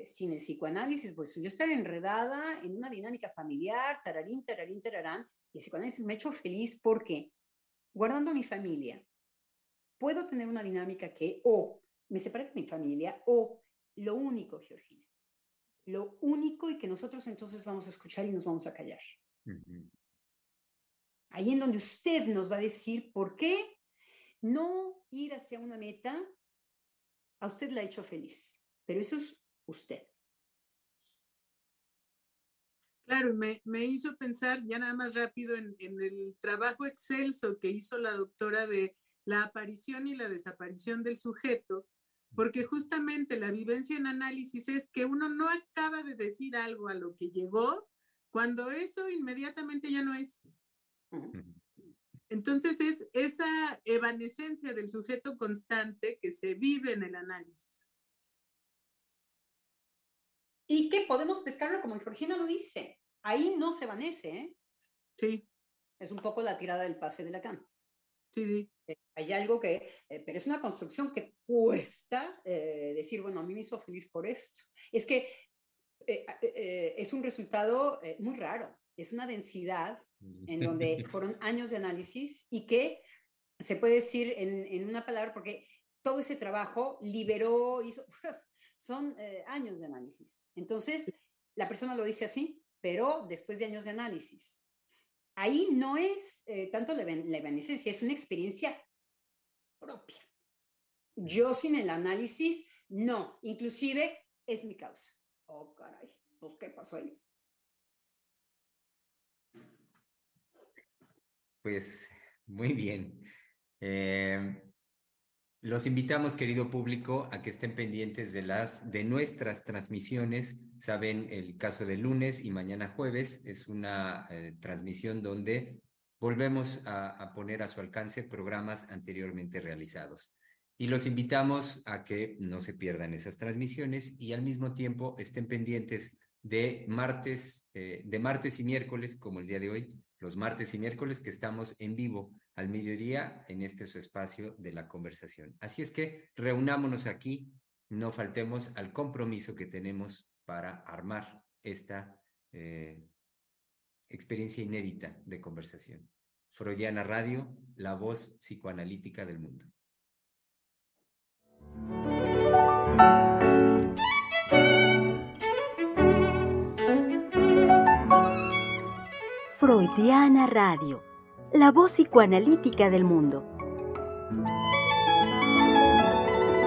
sin el psicoanálisis, pues yo estaba enredada en una dinámica familiar, tararín, tararín, tararán, y el psicoanálisis me ha hecho feliz porque, guardando a mi familia, puedo tener una dinámica que o me separé de mi familia o lo único, Georgina, lo único, y que nosotros entonces vamos a escuchar y nos vamos a callar. Uh-huh. Ahí en donde usted nos va a decir por qué no ir hacia una meta a usted la ha hecho feliz, pero eso es usted. Claro, me hizo pensar ya nada más rápido en el trabajo excelso que hizo la doctora de la aparición y la desaparición del sujeto, porque justamente la vivencia en análisis es que uno no acaba de decir algo a lo que llegó, cuando eso inmediatamente ya no es. Entonces es esa evanescencia del sujeto constante que se vive en el análisis. Y que podemos pescarlo, como Georgina lo dice, ahí no se evanece, ¿eh? Sí. Es un poco la tirada del pase de Lacan. Sí. Hay algo que, pero es una construcción que cuesta decir, bueno, a mí me hizo feliz por esto. Es que es un resultado muy raro. Es una densidad en donde fueron años de análisis y que se puede decir en una palabra, porque todo ese trabajo liberó, hizo, son años de análisis. Entonces, la persona lo dice así, pero después de años de análisis. Ahí no es tanto la evanescencia, es una experiencia propia. Yo sin el análisis, no. Inclusive, es mi causa. Oh, caray, pues, ¿qué pasó ahí? Pues muy bien. Los invitamos, querido público, a que estén pendientes de nuestras transmisiones. Saben, el caso de lunes y mañana jueves es una transmisión donde volvemos a poner a su alcance programas anteriormente realizados. Y los invitamos a que no se pierdan esas transmisiones y al mismo tiempo estén pendientes de martes y miércoles, como el día de hoy, los martes y miércoles que estamos en vivo al mediodía en este su espacio de la conversación. Así es que reunámonos aquí, no faltemos al compromiso que tenemos para armar esta experiencia inédita de conversación. Freudiana Radio, la voz psicoanalítica del mundo. Freudiana Radio, la voz psicoanalítica del mundo.